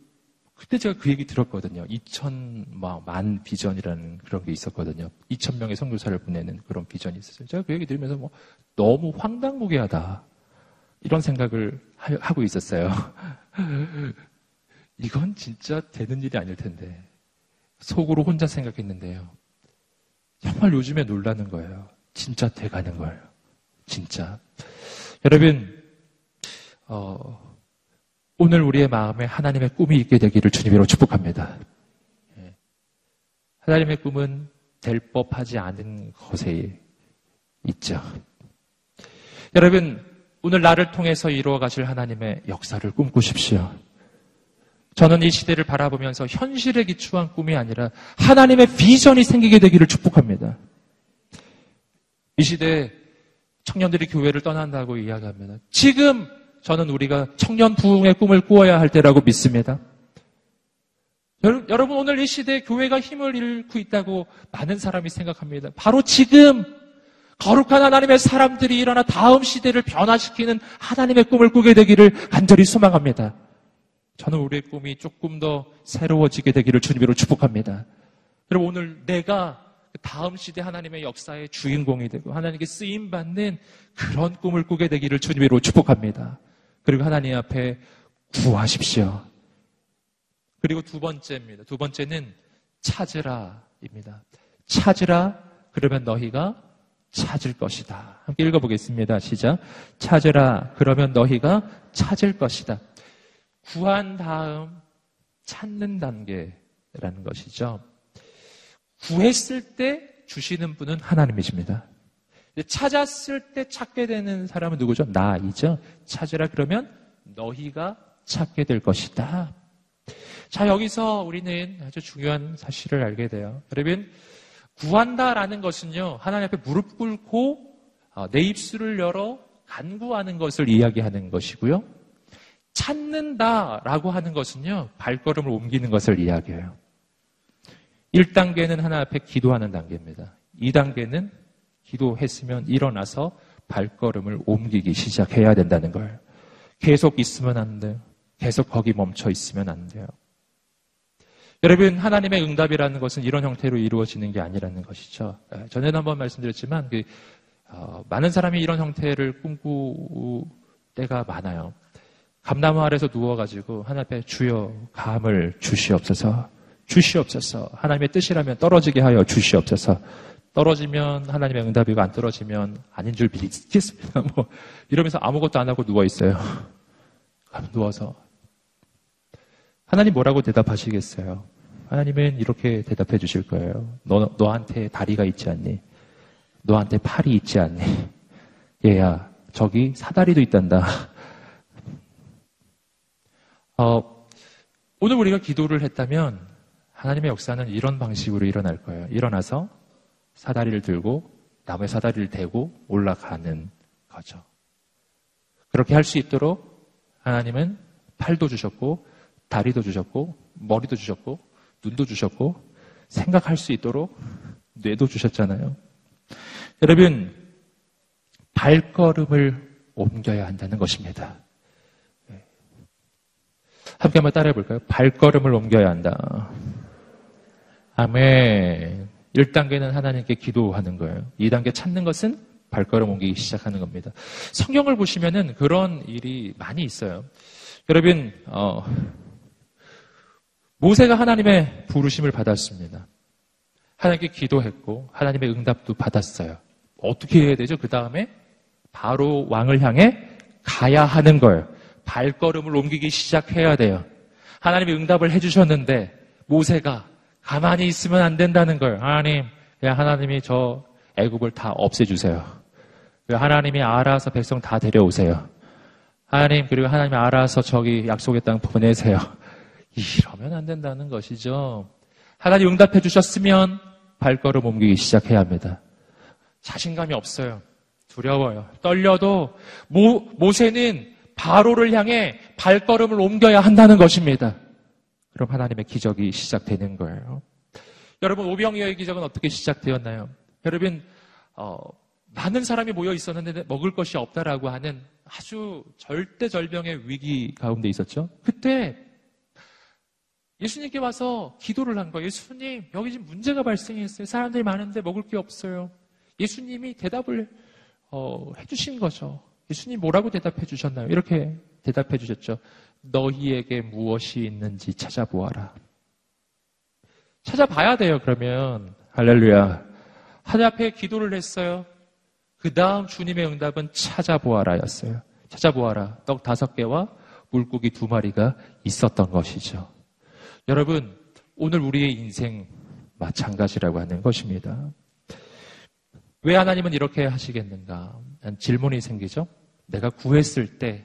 그때 제가 그 얘기 들었거든요. 이천만 비전이라는 그런 게 있었거든요. 이천 명의 선교사를 보내는 그런 비전이 있었어요. 제가 그 얘기 들으면서 뭐 너무 황당무계하다 이런 생각을 하, 하고 있었어요. 이건 진짜 되는 일이 아닐 텐데 속으로 혼자 생각했는데요. 정말 요즘에 놀라는 거예요. 진짜 돼가는 거예요. 진짜. 여러분, 어... 오늘 우리의 마음에 하나님의 꿈이 있게 되기를 주님으로 축복합니다. 하나님의 꿈은 될 법하지 않은 것에 있죠. 여러분, 오늘 나를 통해서 이루어 가실 하나님의 역사를 꿈꾸십시오. 저는 이 시대를 바라보면서 현실에 기초한 꿈이 아니라 하나님의 비전이 생기게 되기를 축복합니다. 이 시대에 청년들이 교회를 떠난다고 이야기합니다. 지금 저는 우리가 청년 부흥의 꿈을 꾸어야 할 때라고 믿습니다. 여러분, 오늘 이 시대에 교회가 힘을 잃고 있다고 많은 사람이 생각합니다. 바로 지금 거룩한 하나님의 사람들이 일어나 다음 시대를 변화시키는 하나님의 꿈을 꾸게 되기를 간절히 소망합니다. 저는 우리의 꿈이 조금 더 새로워지게 되기를 주님으로 축복합니다. 여러분, 오늘 내가 다음 시대 하나님의 역사의 주인공이 되고 하나님께 쓰임받는 그런 꿈을 꾸게 되기를 주님으로 축복합니다. 그리고 하나님 앞에 구하십시오. 그리고 두 번째입니다. 두 번째는 찾으라입니다. 찾으라, 그러면 너희가 찾을 것이다. 함께 읽어보겠습니다. 시작. 찾으라, 그러면 너희가 찾을 것이다. 구한 다음 찾는 단계라는 것이죠. 구했을 때 주시는 분은 하나님이십니다. 찾았을 때 찾게 되는 사람은 누구죠? 나이죠. 찾으라, 그러면 너희가 찾게 될 것이다. 자, 여기서 우리는 아주 중요한 사실을 알게 돼요. 여러분, 구한다라는 것은요, 하나님 앞에 무릎 꿇고 내 입술을 열어 간구하는 것을 이야기하는 것이고요, 찾는다라고 하는 것은요, 발걸음을 옮기는 것을 이야기해요. 일 단계는 하나 앞에 기도하는 단계입니다. 이 단계는 기도했으면 일어나서 발걸음을 옮기기 시작해야 된다는 걸. 계속 있으면 안 돼요. 계속 거기 멈춰 있으면 안 돼요. 여러분, 하나님의 응답이라는 것은 이런 형태로 이루어지는 게 아니라는 것이죠. 전에도 한번 말씀드렸지만 많은 사람이 이런 형태를 꿈꿀 때가 많아요. 감나무 아래서 누워가지고 하나님 앞에 주여 감을 주시옵소서, 주시옵소서, 하나님의 뜻이라면 떨어지게 하여 주시옵소서, 떨어지면 하나님의 응답이고 안 떨어지면 아닌 줄 믿겠습니다. 뭐 이러면서 아무것도 안 하고 누워있어요. 누워서 하나님 뭐라고 대답하시겠어요? 하나님은 이렇게 대답해 주실 거예요. 너, 너한테 다리가 있지 않니? 너한테 팔이 있지 않니? 얘야, 저기 사다리도 있단다. 어, 오늘 우리가 기도를 했다면 하나님의 역사는 이런 방식으로 일어날 거예요. 일어나서 사다리를 들고 나무에 사다리를 대고 올라가는 거죠. 그렇게 할 수 있도록 하나님은 팔도 주셨고 다리도 주셨고 머리도 주셨고 눈도 주셨고 생각할 수 있도록 뇌도 주셨잖아요. 여러분, 발걸음을 옮겨야 한다는 것입니다. 함께 한번 따라해 볼까요? 발걸음을 옮겨야 한다. 아멘. 일 단계는 하나님께 기도하는 거예요. 이 단계 찾는 것은 발걸음 옮기기 시작하는 겁니다. 성경을 보시면은 그런 일이 많이 있어요. 여러분, 어, 모세가 하나님의 부르심을 받았습니다. 하나님께 기도했고 하나님의 응답도 받았어요. 어떻게 해야 되죠? 그 다음에 바로 왕을 향해 가야 하는 거예요. 발걸음을 옮기기 시작해야 돼요. 하나님이 응답을 해주셨는데 모세가 가만히 있으면 안 된다는 거예요. 하나님, 그냥 하나님이 저 애굽을 다 없애주세요. 하나님이 알아서 백성 다 데려오세요. 하나님, 그리고 하나님이 알아서 저기 약속의 땅 보내세요. 이러면 안 된다는 것이죠. 하나님 응답해 주셨으면 발걸음 옮기기 시작해야 합니다. 자신감이 없어요. 두려워요. 떨려도 모, 모세는 바로를 향해 발걸음을 옮겨야 한다는 것입니다. 그럼 하나님의 기적이 시작되는 거예요. 여러분, 오병이어의 기적은 어떻게 시작되었나요? 여러분, 어, 많은 사람이 모여 있었는데 먹을 것이 없다라고 하는 아주 절대절명의 위기 가운데 있었죠. 그때 예수님께 와서 기도를 한 거예요. 예수님, 여기 지금 문제가 발생했어요. 사람들이 많은데 먹을 게 없어요. 예수님이 대답을 어, 해주신 거죠. 예수님 뭐라고 대답해 주셨나요? 이렇게 대답해 주셨죠. 너희에게 무엇이 있는지 찾아보아라. 찾아봐야 돼요, 그러면. 할렐루야. 하나님 앞에 기도를 했어요. 그 다음 주님의 응답은 찾아보아라였어요. 찾아보아라. 떡 다섯 개와 물고기 두 마리가 있었던 것이죠. 여러분, 오늘 우리의 인생 마찬가지라고 하는 것입니다. 왜 하나님은 이렇게 하시겠는가? 질문이 생기죠. 내가 구했을 때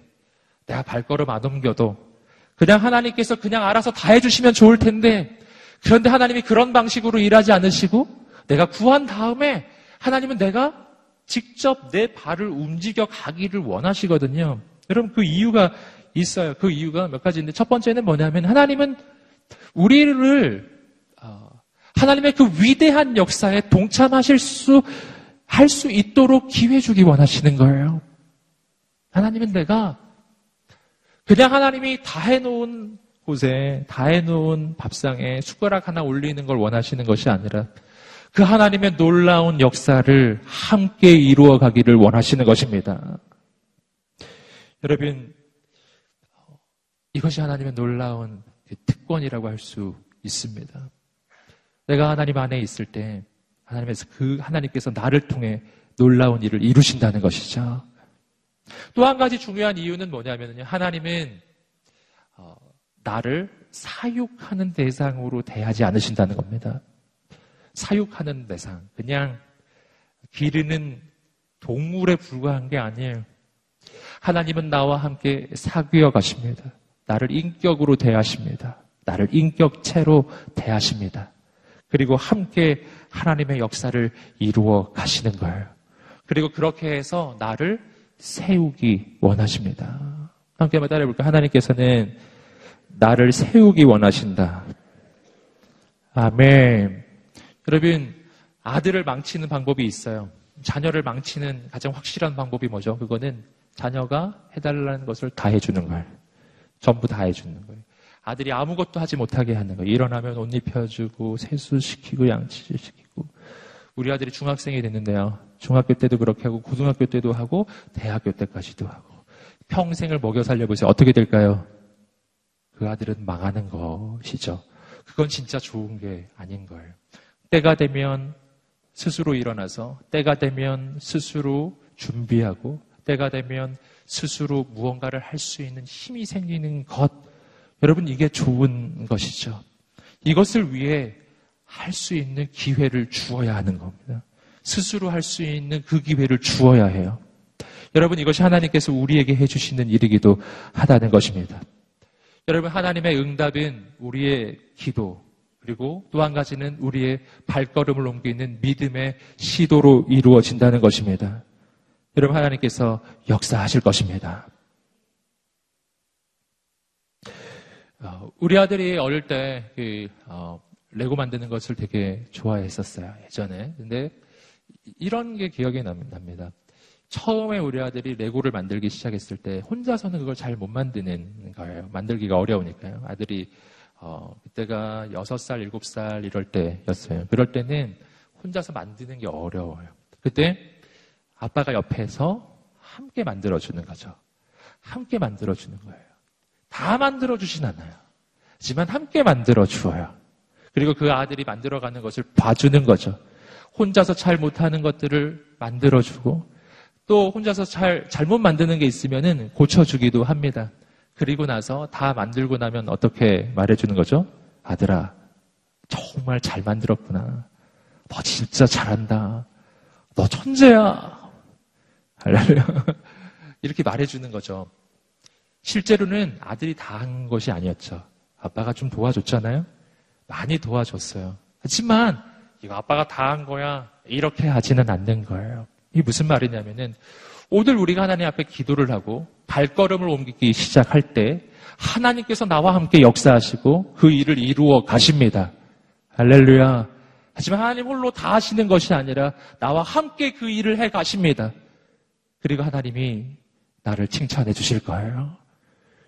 내가 발걸음 안 옮겨도 그냥 하나님께서 그냥 알아서 다 해주시면 좋을 텐데, 그런데 하나님이 그런 방식으로 일하지 않으시고 내가 구한 다음에 하나님은 내가 직접 내 발을 움직여 가기를 원하시거든요. 여러분, 그 이유가 있어요. 그 이유가 몇 가지 있는데, 첫 번째는 뭐냐면 하나님은 우리를 하나님의 그 위대한 역사에 동참하실 수 할 수 있도록 기회 주기 원하시는 거예요. 하나님은 내가 그냥 하나님이 다 해놓은 곳에, 다 해놓은 밥상에 숟가락 하나 올리는 걸 원하시는 것이 아니라 그 하나님의 놀라운 역사를 함께 이루어 가기를 원하시는 것입니다. 여러분, 이것이 하나님의 놀라운 특권이라고 할 수 있습니다. 내가 하나님 안에 있을 때 하나님께서 그 하나님께서 나를 통해 놀라운 일을 이루신다는 것이죠. 또 한 가지 중요한 이유는 뭐냐면요, 하나님은 어, 나를 사육하는 대상으로 대하지 않으신다는 겁니다. 사육하는 대상, 그냥 기르는 동물에 불과한 게 아니에요. 하나님은 나와 함께 사귀어 가십니다. 나를 인격으로 대하십니다. 나를 인격체로 대하십니다. 그리고 함께 하나님의 역사를 이루어 가시는 거예요. 그리고 그렇게 해서 나를 세우기 원하십니다. 함께 한번 따라해볼까요? 하나님께서는 나를 세우기 원하신다. 아멘. 여러분, 아들을 망치는 방법이 있어요. 자녀를 망치는 가장 확실한 방법이 뭐죠? 그거는 자녀가 해달라는 것을 다 해주는 거예요. 전부 다 해주는 거예요. 아들이 아무것도 하지 못하게 하는 거예요. 일어나면 옷 입혀주고 세수시키고 양치시키고. 우리 아들이 중학생이 됐는데요, 중학교 때도 그렇게 하고 고등학교 때도 하고 대학교 때까지도 하고 평생을 먹여 살려고 해서 어떻게 될까요? 그 아들은 망하는 것이죠. 그건 진짜 좋은 게 아닌 거예요. 때가 되면 스스로 일어나서, 때가 되면 스스로 준비하고, 때가 되면 스스로 무언가를 할 수 있는 힘이 생기는 것, 여러분, 이게 좋은 것이죠. 이것을 위해 할 수 있는 기회를 주어야 하는 겁니다. 스스로 할 수 있는 그 기회를 주어야 해요. 여러분, 이것이 하나님께서 우리에게 해주시는 일이기도 하다는 것입니다. 여러분, 하나님의 응답은 우리의 기도, 그리고 또 한 가지는 우리의 발걸음을 옮기는 믿음의 시도로 이루어진다는 것입니다. 여러분, 하나님께서 역사하실 것입니다. 우리 아들이 어릴 때 그 어, 레고 만드는 것을 되게 좋아했었어요, 예전에. 근데 이런 게 기억이 납니다. 처음에 우리 아들이 레고를 만들기 시작했을 때 혼자서는 그걸 잘 못 만드는 거예요. 만들기가 어려우니까요. 아들이 어, 그때가 여섯 살, 일곱 살 이럴 때였어요. 그럴 때는 혼자서 만드는 게 어려워요. 그때 아빠가 옆에서 함께 만들어주는 거죠. 함께 만들어주는 거예요. 다 만들어주진 않아요. 하지만 함께 만들어주어요. 그리고 그 아들이 만들어가는 것을 봐주는 거죠. 혼자서 잘 못하는 것들을 만들어주고 또 혼자서 잘, 잘못 만드는 게 있으면은 고쳐주기도 합니다. 그리고 나서 다 만들고 나면 어떻게 말해주는 거죠? 아들아, 정말 잘 만들었구나. 너 진짜 잘한다. 너 천재야. 이렇게 말해주는 거죠. 실제로는 아들이 다 한 것이 아니었죠. 아빠가 좀 도와줬잖아요. 많이 도와줬어요. 하지만 이거 아빠가 다 한 거야, 이렇게 하지는 않는 거예요. 이게 무슨 말이냐면은 오늘 우리가 하나님 앞에 기도를 하고 발걸음을 옮기기 시작할 때 하나님께서 나와 함께 역사하시고 그 일을 이루어 가십니다. 할렐루야. 하지만 하나님 홀로 다 하시는 것이 아니라 나와 함께 그 일을 해 가십니다. 그리고 하나님이 나를 칭찬해 주실 거예요.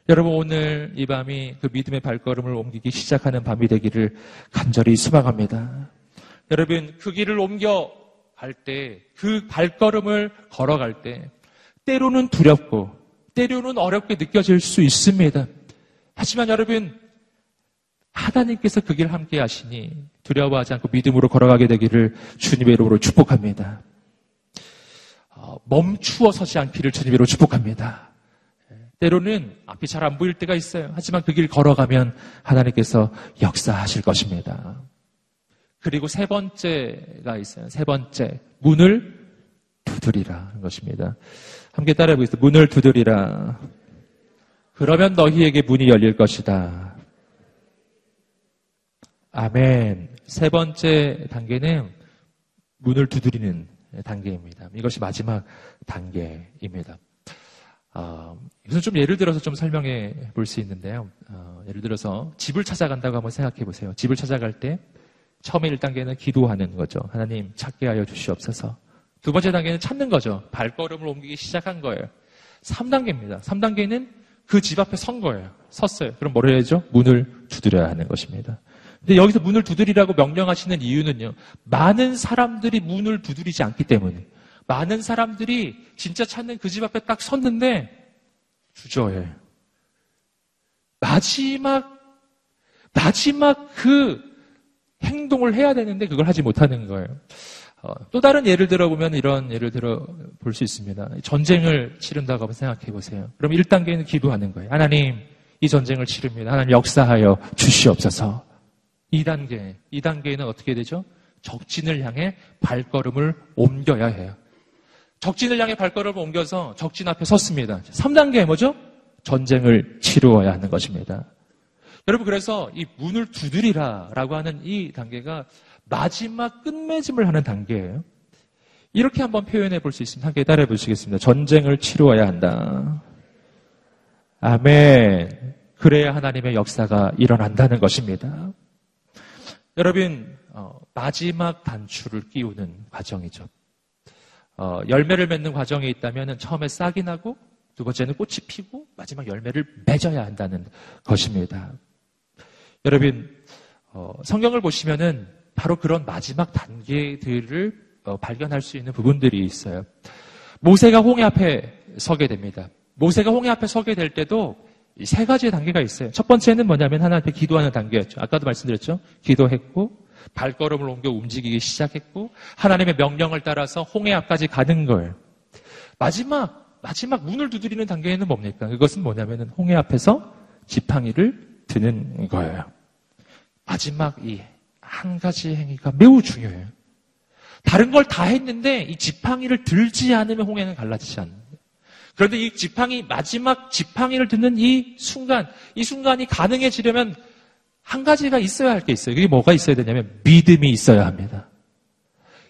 여러분, 오늘 이 밤이 그 믿음의 발걸음을 옮기기 시작하는 밤이 되기를 간절히 소망합니다. 여러분, 그 길을 옮겨 갈 때, 그 발걸음을 걸어갈 때 때로는 두렵고 때로는 어렵게 느껴질 수 있습니다. 하지만 여러분, 하나님께서 그 길 함께 하시니 두려워하지 않고 믿음으로 걸어가게 되기를 주님의 이름으로 축복합니다. 어, 멈추어 서지 않기를 주님의 이름으로 축복합니다. 때로는 앞이 잘 안 보일 때가 있어요. 하지만 그 길 걸어가면 하나님께서 역사하실 것입니다. 그리고 세 번째가 있어요. 세 번째, 문을 두드리라 하는 것입니다. 함께 따라해보겠습니다. 문을 두드리라. 그러면 너희에게 문이 열릴 것이다. 아멘. 세 번째 단계는 문을 두드리는 단계입니다. 이것이 마지막 단계입니다. 어, 그래서 좀 예를 들어서 좀 설명해 볼 수 있는데요. 어, 예를 들어서 집을 찾아간다고 한번 생각해 보세요. 집을 찾아갈 때 처음에 일 단계는 기도하는 거죠. 하나님, 찾게 하여 주시옵소서. 두 번째 단계는 찾는 거죠. 발걸음을 옮기기 시작한 거예요. 삼 단계입니다. 삼 단계는 그 집 앞에 선 거예요. 섰어요. 그럼 뭐라 해야죠? 문을 두드려야 하는 것입니다. 근데 여기서 문을 두드리라고 명령하시는 이유는요, 많은 사람들이 문을 두드리지 않기 때문에, 많은 사람들이 진짜 찾는 그 집 앞에 딱 섰는데 주저해. 마지막 마지막 그 행동을 해야 되는데 그걸 하지 못하는 거예요. 어, 또 다른 예를 들어보면 이런 예를 들어 볼 수 있습니다. 전쟁을 치른다고 한번 생각해 보세요. 그럼 일 단계는 기도하는 거예요. 하나님, 이 전쟁을 치릅니다. 하나님, 역사하여 주시옵소서. 이 단계, 이 단계는 어떻게 되죠? 적진을 향해 발걸음을 옮겨야 해요. 적진을 향해 발걸음을 옮겨서 적진 앞에 섰습니다. 삼 단계 뭐죠? 전쟁을 치루어야 하는 것입니다. 여러분, 그래서 이 문을 두드리라라고 하는 이 단계가 마지막 끝맺음을 하는 단계예요. 이렇게 한번 표현해 볼 수 있습니다. 함께 따라해 보시겠습니다. 전쟁을 치루어야 한다. 아멘. 그래야 하나님의 역사가 일어난다는 것입니다. 여러분, 어, 마지막 단추를 끼우는 과정이죠. 어, 열매를 맺는 과정에 있다면 처음에 싹이 나고 두 번째는 꽃이 피고 마지막 열매를 맺어야 한다는 것입니다. 여러분, 어, 성경을 보시면은 바로 그런 마지막 단계들을 어, 발견할 수 있는 부분들이 있어요. 모세가 홍해 앞에 서게 됩니다. 모세가 홍해 앞에 서게 될 때도 이 세 가지의 단계가 있어요. 첫 번째는 뭐냐면 하나님께 기도하는 단계였죠. 아까도 말씀드렸죠. 기도했고 발걸음을 옮겨 움직이기 시작했고 하나님의 명령을 따라서 홍해 앞까지 가는 거예요. 마지막 마지막 문을 두드리는 단계는 뭡니까? 그것은 뭐냐면은 홍해 앞에서 지팡이를 드는 거예요. 마지막 이 한 가지 행위가 매우 중요해요. 다른 걸 다 했는데 이 지팡이를 들지 않으면 홍해는 갈라지지 않는 거예요. 그런데 이 지팡이, 마지막 지팡이를 드는 이 순간, 이 순간이 가능해지려면 한 가지가 있어야 할 게 있어요. 그게 뭐가 있어야 되냐면 믿음이 있어야 합니다.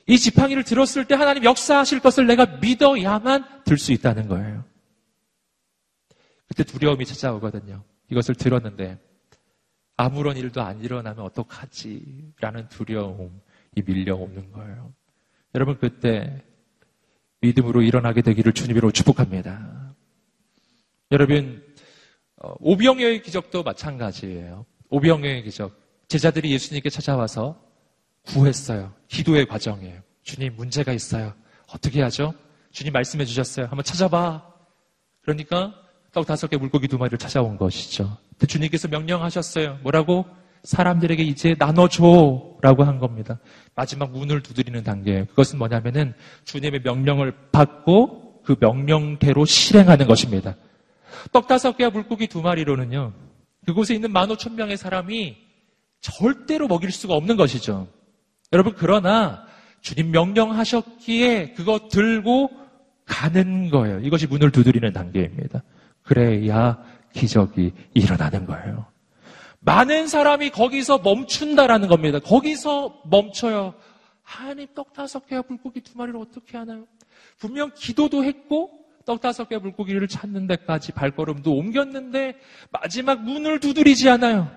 이 지팡이를 들었을 때 하나님 역사하실 것을 내가 믿어야만 들 수 있다는 거예요. 그때 두려움이 찾아오거든요. 이것을 들었는데 아무런 일도 안 일어나면 어떡하지? 라는 두려움이 밀려오는 거예요. 여러분, 그때 믿음으로 일어나게 되기를 주님으로 축복합니다. 여러분, 오병이어의 기적도 마찬가지예요. 오병이어의 기적. 제자들이 예수님께 찾아와서 구했어요. 기도의 과정이에요. 주님, 문제가 있어요. 어떻게 하죠? 주님 말씀해 주셨어요. 한번 찾아봐. 그러니까 떡 다섯 개 물고기 두 마리를 찾아온 것이죠. 근데 주님께서 명령하셨어요. 뭐라고? 사람들에게 이제 나눠줘 라고 한 겁니다. 마지막 문을 두드리는 단계예요. 그것은 뭐냐면은 주님의 명령을 받고 그 명령대로 실행하는 것입니다. 떡 다섯 개와 물고기 두 마리로는요, 그곳에 있는 만 오천 명의 사람이 절대로 먹일 수가 없는 것이죠. 여러분, 그러나 주님 명령하셨기에 그거 들고 가는 거예요. 이것이 문을 두드리는 단계입니다. 그래야 기적이 일어나는 거예요. 많은 사람이 거기서 멈춘다라는 겁니다. 거기서 멈춰요. 하나님, 떡 다섯 개와 물고기 두 마리를 어떻게 하나요? 분명 기도도 했고 떡 다섯 개와 물고기를 찾는 데까지 발걸음도 옮겼는데 마지막 문을 두드리지 않아요.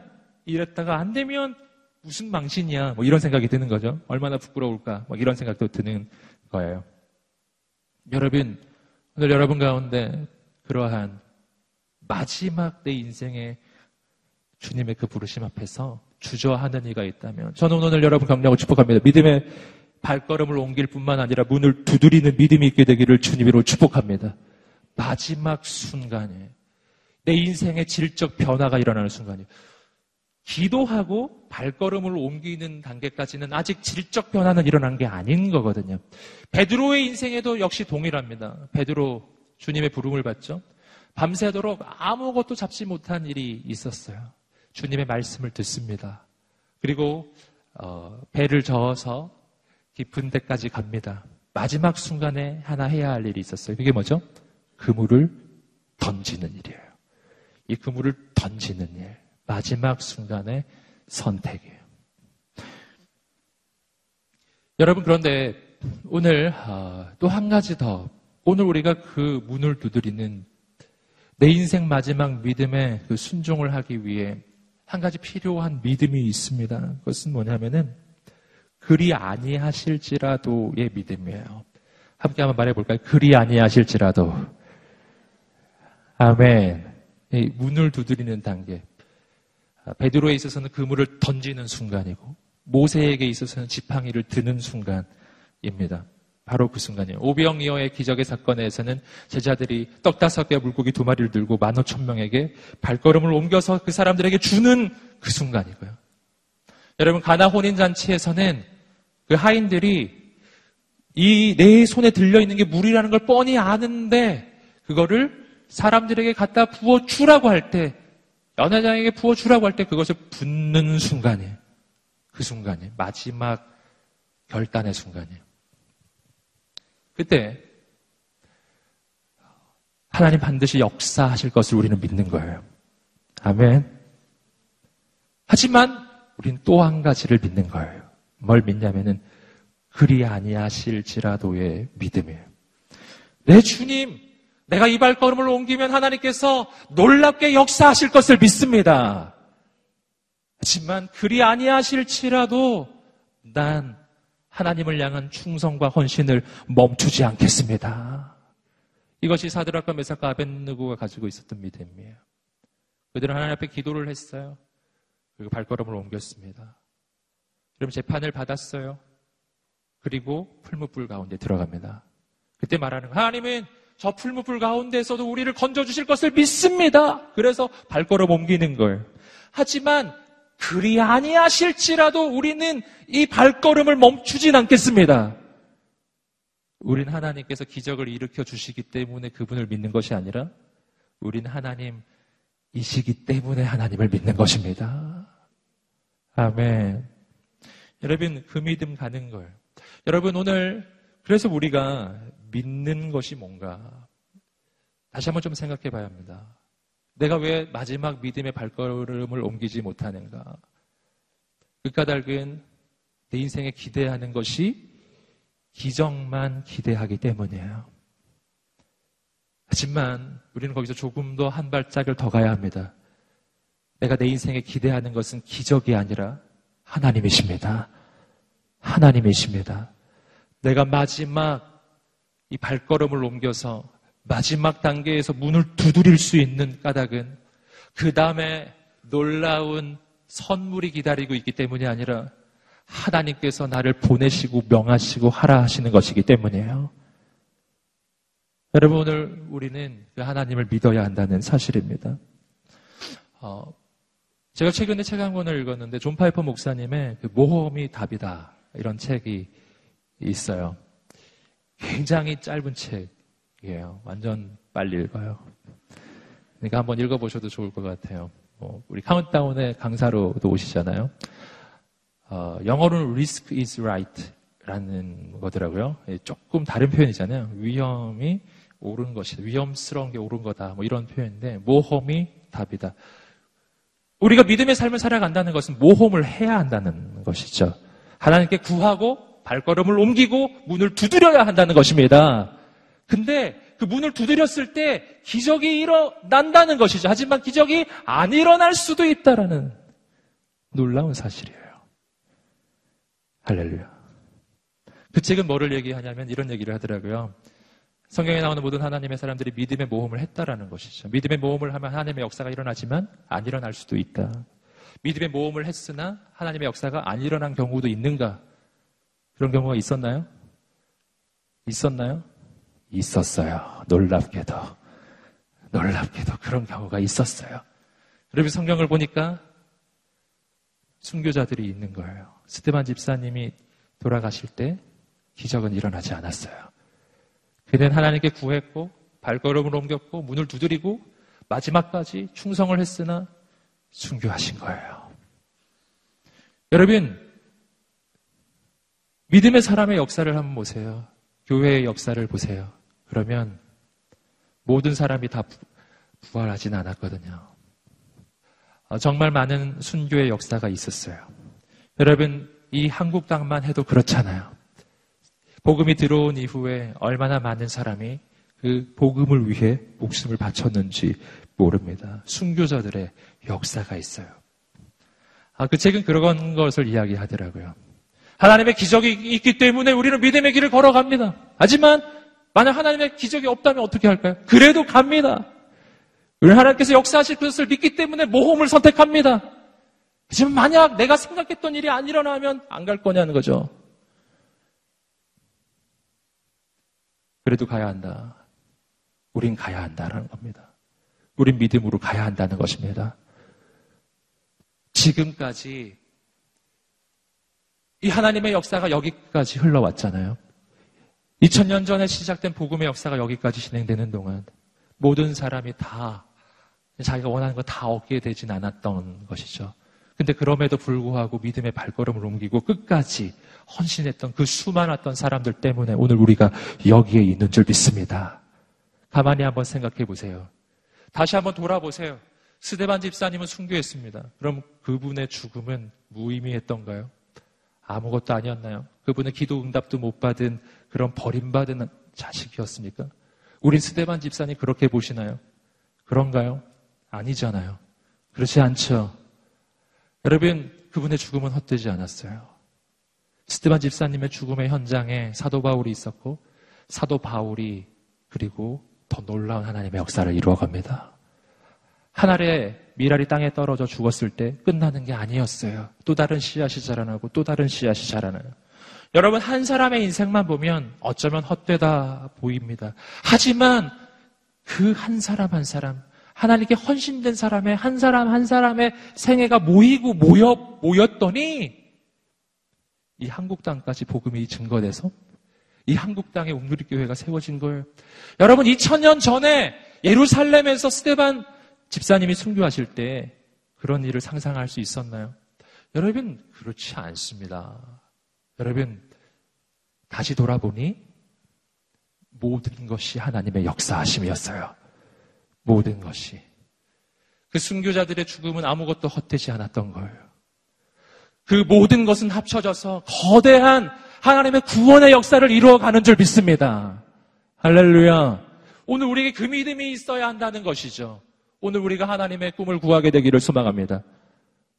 이랬다가 안 되면 무슨 망신이야, 뭐 이런 생각이 드는 거죠. 얼마나 부끄러울까, 막 이런 생각도 드는 거예요. 여러분, 오늘 여러분 가운데 그러한 마지막 내 인생의 주님의 그 부르심 앞에서 주저하는 이가 있다면 저는 오늘 여러분 격려하고 축복합니다. 믿음의 발걸음을 옮길 뿐만 아니라 문을 두드리는 믿음이 있게 되기를 주님으로 축복합니다. 마지막 순간에 내 인생의 질적 변화가 일어나는 순간이에요. 기도하고 발걸음을 옮기는 단계까지는 아직 질적 변화는 일어난 게 아닌 거거든요. 베드로의 인생에도 역시 동일합니다. 베드로 주님의 부름을 받죠. 밤새도록 아무것도 잡지 못한 일이 있었어요. 주님의 말씀을 듣습니다. 그리고 어, 배를 저어서 깊은 데까지 갑니다. 마지막 순간에 하나 해야 할 일이 있었어요. 그게 뭐죠? 그물을 던지는 일이에요. 이 그물을 던지는 일. 마지막 순간의 선택이에요. 여러분, 그런데 오늘 또 한 가지 더, 오늘 우리가 그 문을 두드리는 내 인생 마지막 믿음에 그 순종을 하기 위해 한 가지 필요한 믿음이 있습니다. 그것은 뭐냐면은 그리 아니하실지라도의 믿음이에요. 함께 한번 말해볼까요? 그리 아니하실지라도. 아멘. 이 문을 두드리는 단계. 베드로에 있어서는 그물을 던지는 순간이고 모세에게 있어서는 지팡이를 드는 순간입니다. 바로 그 순간이에요. 오병이어의 기적의 사건에서는 제자들이 떡 다섯 개와 물고기 두 마리를 들고 만 오천 명에게 발걸음을 옮겨서 그 사람들에게 주는 그 순간이고요. 여러분, 가나 혼인잔치에서는 그 하인들이 이 내 손에 들려있는 게 물이라는 걸 뻔히 아는데 그거를 사람들에게 갖다 부어주라고 할 때, 연회장에게 부어주라고 할 때 그것을 붓는 순간이에요. 그 순간이에요. 마지막 결단의 순간이에요. 그때 하나님 반드시 역사하실 것을 우리는 믿는 거예요. 아멘. 하지만 우린 또 한 가지를 믿는 거예요. 뭘 믿냐면은 그리 아니하실지라도의 믿음이에요. 내 주님, 내가 이 발걸음을 옮기면 하나님께서 놀랍게 역사하실 것을 믿습니다. 하지만 그리 아니하실지라도 난 하나님을 향한 충성과 헌신을 멈추지 않겠습니다. 이것이 사드락과 메삭과 아벳느고가 가지고 있었던 믿음이에요. 그들은 하나님 앞에 기도를 했어요. 그리고 발걸음을 옮겼습니다. 그럼 재판을 받았어요. 그리고 풀무불 가운데 들어갑니다. 그때 말하는 거예요. 하나님은 저 풀무불 가운데에서도 우리를 건져주실 것을 믿습니다. 그래서 발걸음 옮기는 거예요. 하지만 그리 아니하실지라도 우리는 이 발걸음을 멈추진 않겠습니다. 우린 하나님께서 기적을 일으켜 주시기 때문에 그분을 믿는 것이 아니라 우린 하나님 이시기 때문에 하나님을 믿는 것입니다. 아멘. 여러분, 그 믿음 가는 거예요. 여러분, 오늘 그래서 우리가 믿는 것이 뭔가 다시 한번 좀 생각해 봐야 합니다. 내가 왜 마지막 믿음의 발걸음을 옮기지 못하는가? 그 까닭은 내 인생에 기대하는 것이 기적만 기대하기 때문이에요. 하지만 우리는 거기서 조금 더 한 발짝을 더 가야 합니다. 내가 내 인생에 기대하는 것은 기적이 아니라 하나님이십니다. 하나님이십니다. 내가 마지막 이 발걸음을 옮겨서 마지막 단계에서 문을 두드릴 수 있는 까닭은 그 다음에 놀라운 선물이 기다리고 있기 때문이 아니라 하나님께서 나를 보내시고 명하시고 하라 하시는 것이기 때문이에요. 여러분, 오늘 우리는 그 하나님을 믿어야 한다는 사실입니다. 어, 제가 최근에 책 한 권을 읽었는데 존 파이퍼 목사님의 그 모험이 답이다 이런 책이 있어요. 굉장히 짧은 책이에요. 완전 빨리 읽어요. 그러니까 한번 읽어보셔도 좋을 것 같아요. 뭐 우리 카운트다운의 강사로도 오시잖아요. 어, 영어로는 risk is right 라는 거더라고요. 조금 다른 표현이잖아요. 위험이 옳은 것이다. 위험스러운 게 옳은 거다. 뭐 이런 표현인데 모험이 답이다. 우리가 믿음의 삶을 살아간다는 것은 모험을 해야 한다는 것이죠. 하나님께 구하고 발걸음을 옮기고 문을 두드려야 한다는 것입니다. 근데 그 문을 두드렸을 때 기적이 일어난다는 것이죠. 하지만 기적이 안 일어날 수도 있다라는 놀라운 사실이에요. 할렐루야. 그 책은 뭐를 얘기하냐면 이런 얘기를 하더라고요. 성경에 나오는 모든 하나님의 사람들이 믿음의 모험을 했다라는 것이죠. 믿음의 모험을 하면 하나님의 역사가 일어나지만 안 일어날 수도 있다. 믿음의 모험을 했으나 하나님의 역사가 안 일어난 경우도 있는가? 그런 경우가 있었나요? 있었나요? 있었어요. 놀랍게도. 놀랍게도 그런 경우가 있었어요. 그리고 성경을 보니까 순교자들이 있는 거예요. 스테반 집사님이 돌아가실 때 기적은 일어나지 않았어요. 그는 하나님께 구했고 발걸음을 옮겼고 문을 두드리고 마지막까지 충성을 했으나 순교하신 거예요. 여러분, 믿음의 사람의 역사를 한번 보세요. 교회의 역사를 보세요. 그러면 모든 사람이 다 부활하진 않았거든요. 정말 많은 순교의 역사가 있었어요. 여러분, 이 한국 땅만 해도 그렇잖아요. 복음이 들어온 이후에 얼마나 많은 사람이 그 복음을 위해 목숨을 바쳤는지 모릅니다. 순교자들의 역사가 있어요. 아, 그 책은 그런 것을 이야기하더라고요. 하나님의 기적이 있기 때문에 우리는 믿음의 길을 걸어갑니다. 하지만 만약 하나님의 기적이 없다면 어떻게 할까요? 그래도 갑니다. 우리 하나님께서 역사하실 것을 믿기 때문에 모험을 선택합니다. 하지만 만약 내가 생각했던 일이 안 일어나면 안 갈 거냐는 거죠. 그래도 가야 한다. 우린 가야 한다라는 겁니다. 우린 믿음으로 가야 한다는 것입니다. 지금까지 이 하나님의 역사가 여기까지 흘러왔잖아요. 이천 년 전에 시작된 복음의 역사가 여기까지 진행되는 동안 모든 사람이 다 자기가 원하는 거 다 얻게 되진 않았던 것이죠. 근데 그럼에도 불구하고 믿음의 발걸음을 옮기고 끝까지 헌신했던 그 수많았던 사람들 때문에 오늘 우리가 여기에 있는 줄 믿습니다. 가만히 한번 생각해 보세요. 다시 한번 돌아보세요. 스데반 집사님은 순교했습니다. 그럼 그분의 죽음은 무의미했던가요? 아무것도 아니었나요? 그분의 기도 응답도 못 받은 그런 버림받은 자식이었습니까? 우린 스데반 집사님 그렇게 보시나요? 그런가요? 아니잖아요. 그렇지 않죠. 여러분, 그분의 죽음은 헛되지 않았어요. 스데반 집사님의 죽음의 현장에 사도 바울이 있었고 사도 바울이 그리고 더 놀라운 하나님의 역사를 이루어갑니다. 하늘에 미랄이 땅에 떨어져 죽었을 때 끝나는 게 아니었어요. 또 다른 씨앗이 자라나고 또 다른 씨앗이 자라나요. 여러분, 한 사람의 인생만 보면 어쩌면 헛되다 보입니다. 하지만 그 한 사람 한 사람 하나님께 헌신된 사람의 한 사람 한 사람의 생애가 모이고 모여, 모였더니 이 한국 땅까지 복음이 증거돼서 이 한국 땅에 온누리교회가 세워진 거예요. 여러분, 이천 년 전에 예루살렘에서 스데반 집사님이 순교하실 때 그런 일을 상상할 수 있었나요? 여러분, 그렇지 않습니다. 여러분, 다시 돌아보니 모든 것이 하나님의 역사하심이었어요. 모든 것이. 그 순교자들의 죽음은 아무것도 헛되지 않았던 거예요. 그 모든 것은 합쳐져서 거대한 하나님의 구원의 역사를 이루어가는 줄 믿습니다. 할렐루야. 오늘 우리에게 그 믿음이 있어야 한다는 것이죠. 오늘 우리가 하나님의 꿈을 구하게 되기를 소망합니다.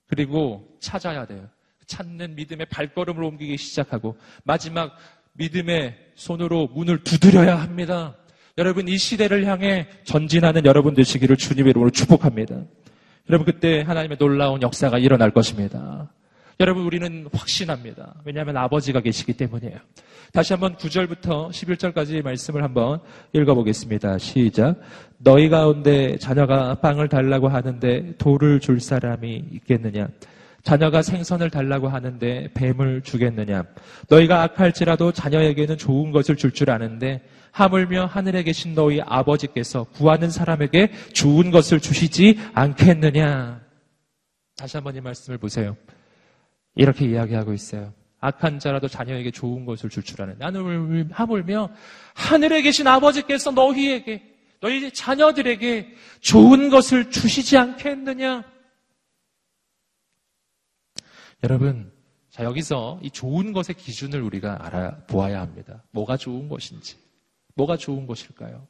그리고 찾아야 돼요. 찾는 믿음의 발걸음을 옮기기 시작하고 마지막 믿음의 손으로 문을 두드려야 합니다. 여러분, 이 시대를 향해 전진하는 여러분 되시기를 주님의 이름으로 축복합니다. 여러분, 그때 하나님의 놀라운 역사가 일어날 것입니다. 여러분, 우리는 확신합니다. 왜냐하면 아버지가 계시기 때문이에요. 다시 한번 구 절부터 십일 절까지 말씀을 한번 읽어보겠습니다. 시작. 너희 가운데 자녀가 빵을 달라고 하는데 돌을 줄 사람이 있겠느냐? 자녀가 생선을 달라고 하는데 뱀을 주겠느냐? 너희가 악할지라도 자녀에게는 좋은 것을 줄 줄 아는데 하물며 하늘에 계신 너희 아버지께서 구하는 사람에게 좋은 것을 주시지 않겠느냐? 다시 한번 이 말씀을 보세요. 이렇게 이야기하고 있어요. 악한 자라도 자녀에게 좋은 것을 줄 줄 아는 하물며 하늘에 계신 아버지께서 너희에게, 너희 자녀들에게 좋은 것을 주시지 않겠느냐? 여러분, 자, 여기서 이 좋은 것의 기준을 우리가 알아보아야 합니다. 뭐가 좋은 것인지, 뭐가 좋은 것일까요?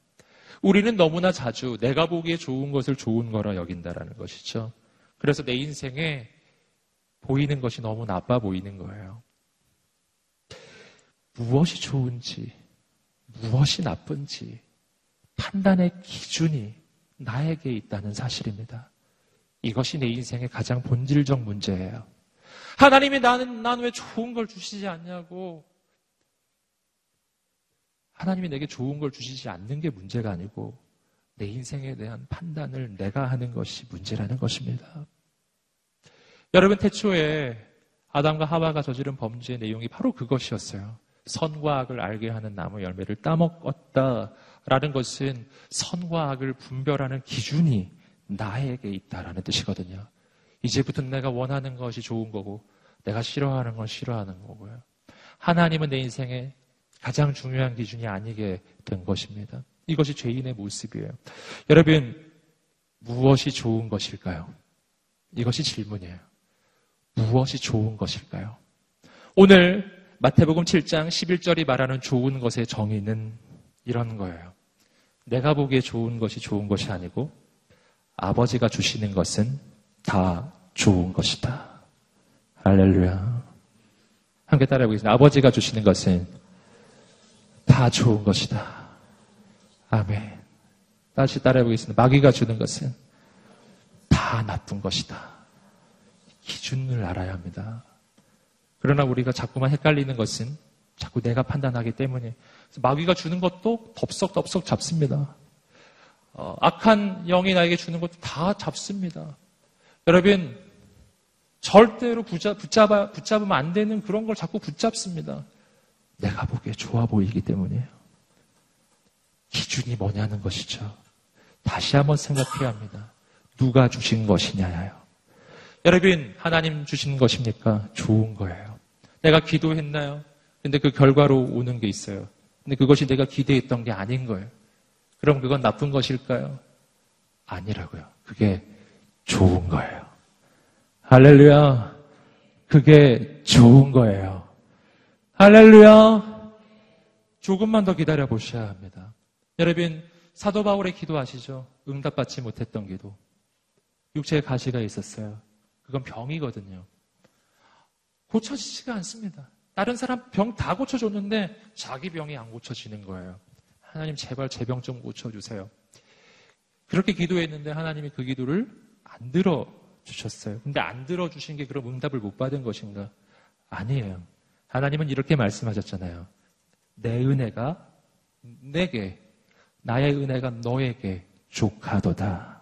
우리는 너무나 자주 내가 보기에 좋은 것을 좋은 거라 여긴다라는 것이죠. 그래서 내 인생에 보이는 것이 너무 나빠 보이는 거예요. 무엇이 좋은지, 무엇이 나쁜지 판단의 기준이 나에게 있다는 사실입니다. 이것이 내 인생의 가장 본질적 문제예요. 하나님이 나는, 나는 왜 좋은 걸 주시지 않냐고. 하나님이 내게 좋은 걸 주시지 않는 게 문제가 아니고 내 인생에 대한 판단을 내가 하는 것이 문제라는 것입니다. 여러분, 태초에 아담과 하와가 저지른 범죄의 내용이 바로 그것이었어요. 선과 악을 알게 하는 나무 열매를 따먹었다라는 것은 선과 악을 분별하는 기준이 나에게 있다라는 뜻이거든요. 이제부터는 내가 원하는 것이 좋은 거고 내가 싫어하는 건 싫어하는 거고요. 하나님은 내 인생의 가장 중요한 기준이 아니게 된 것입니다. 이것이 죄인의 모습이에요. 여러분, 무엇이 좋은 것일까요? 이것이 질문이에요. 무엇이 좋은 것일까요? 오늘 마태복음 칠 장 십일 절이 말하는 좋은 것의 정의는 이런 거예요. 내가 보기에 좋은 것이 좋은 것이 아니고 아버지가 주시는 것은 다 좋은 것이다. 할렐루야. 함께 따라해보겠습니다. 아버지가 주시는 것은 다 좋은 것이다. 아멘. 다시 따라해보겠습니다. 마귀가 주는 것은 다 나쁜 것이다. 기준을 알아야 합니다. 그러나 우리가 자꾸만 헷갈리는 것은 자꾸 내가 판단하기 때문에 마귀가 주는 것도 덥석덥석 잡습니다. 어, 악한 영이 나에게 주는 것도 다 잡습니다. 여러분, 절대로 붙잡, 붙잡아, 붙잡으면 안 되는 그런 걸 자꾸 붙잡습니다. 내가 보기에 좋아 보이기 때문이에요. 기준이 뭐냐는 것이죠. 다시 한번 생각해야 합니다. 누가 주신 것이냐요. 여러분, 하나님 주신 것입니까? 좋은 거예요. 내가 기도했나요? 근데 그 결과로 오는 게 있어요. 근데 그것이 내가 기대했던 게 아닌 거예요. 그럼 그건 나쁜 것일까요? 아니라고요. 그게 좋은 거예요. 할렐루야. 그게 좋은 거예요. 할렐루야. 조금만 더 기다려 보셔야 합니다. 여러분, 사도 바울의 기도 아시죠? 응답받지 못했던 기도. 육체에 가시가 있었어요. 그건 병이거든요. 고쳐지지가 않습니다. 다른 사람 병 다 고쳐줬는데 자기 병이 안 고쳐지는 거예요. 하나님, 제발 제 병 좀 고쳐주세요. 그렇게 기도했는데 하나님이 그 기도를 안 들어주셨어요. 근데 안 들어주신 게 그럼 응답을 못 받은 것인가? 아니에요. 하나님은 이렇게 말씀하셨잖아요. 내 은혜가 내게, 나의 은혜가 너에게 족하도다.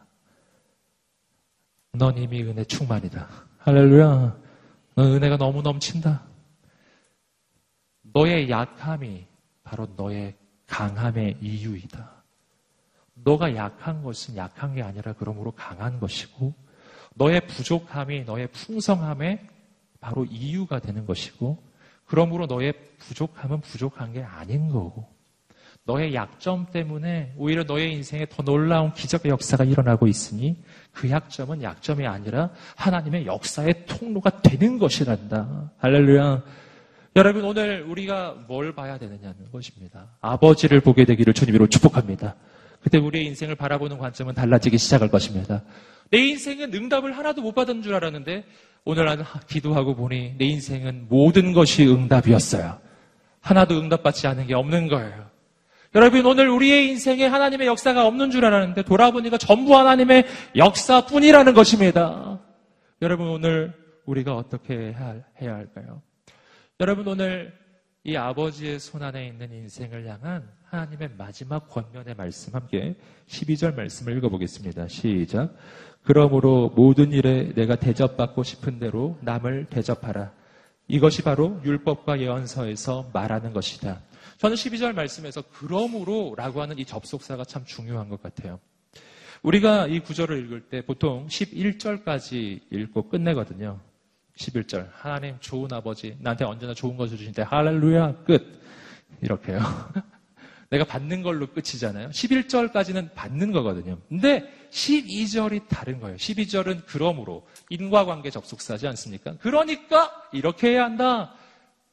넌 이미 은혜 충만이다. 할렐루야. 넌 은혜가 너무 넘친다. 너의 약함이 바로 너의 강함의 이유이다. 너가 약한 것은 약한 게 아니라 그러므로 강한 것이고, 너의 부족함이 너의 풍성함의 바로 이유가 되는 것이고, 그러므로 너의 부족함은 부족한 게 아닌 거고, 너의 약점 때문에 오히려 너의 인생에 더 놀라운 기적의 역사가 일어나고 있으니 그 약점은 약점이 아니라 하나님의 역사의 통로가 되는 것이란다. 할렐루야. 여러분, 오늘 우리가 뭘 봐야 되느냐는 것입니다. 아버지를 보게 되기를 주님으로 축복합니다. 그때 우리의 인생을 바라보는 관점은 달라지기 시작할 것입니다. 내 인생은 응답을 하나도 못 받은 줄 알았는데 오늘 난 기도하고 보니 내 인생은 모든 것이 응답이었어요. 하나도 응답받지 않은 게 없는 거예요. 여러분, 오늘 우리의 인생에 하나님의 역사가 없는 줄 알았는데 돌아보니까 전부 하나님의 역사뿐이라는 것입니다. 여러분, 오늘 우리가 어떻게 해야 할까요? 여러분, 오늘 이 아버지의 손 안에 있는 인생을 향한 하나님의 마지막 권면의 말씀 함께 십이 절 말씀을 읽어보겠습니다. 시작. 그러므로 모든 일에 내가 대접받고 싶은 대로 남을 대접하라. 이것이 바로 율법과 예언서에서 말하는 것이다. 저는 십이 절 말씀에서 그러므로 라고 하는 이 접속사가 참 중요한 것 같아요. 우리가 이 구절을 읽을 때 보통 십일 절까지 읽고 끝내거든요. 십일 절, 하나님 좋은 아버지, 나한테 언제나 좋은 것을 주신데 할렐루야, 끝. 이렇게요. 내가 받는 걸로 끝이잖아요. 십일 절까지는 받는 거거든요. 근데 십이 절이 다른 거예요. 십이 절은 그러므로 인과관계 접속사지 않습니까? 그러니까 이렇게 해야 한다.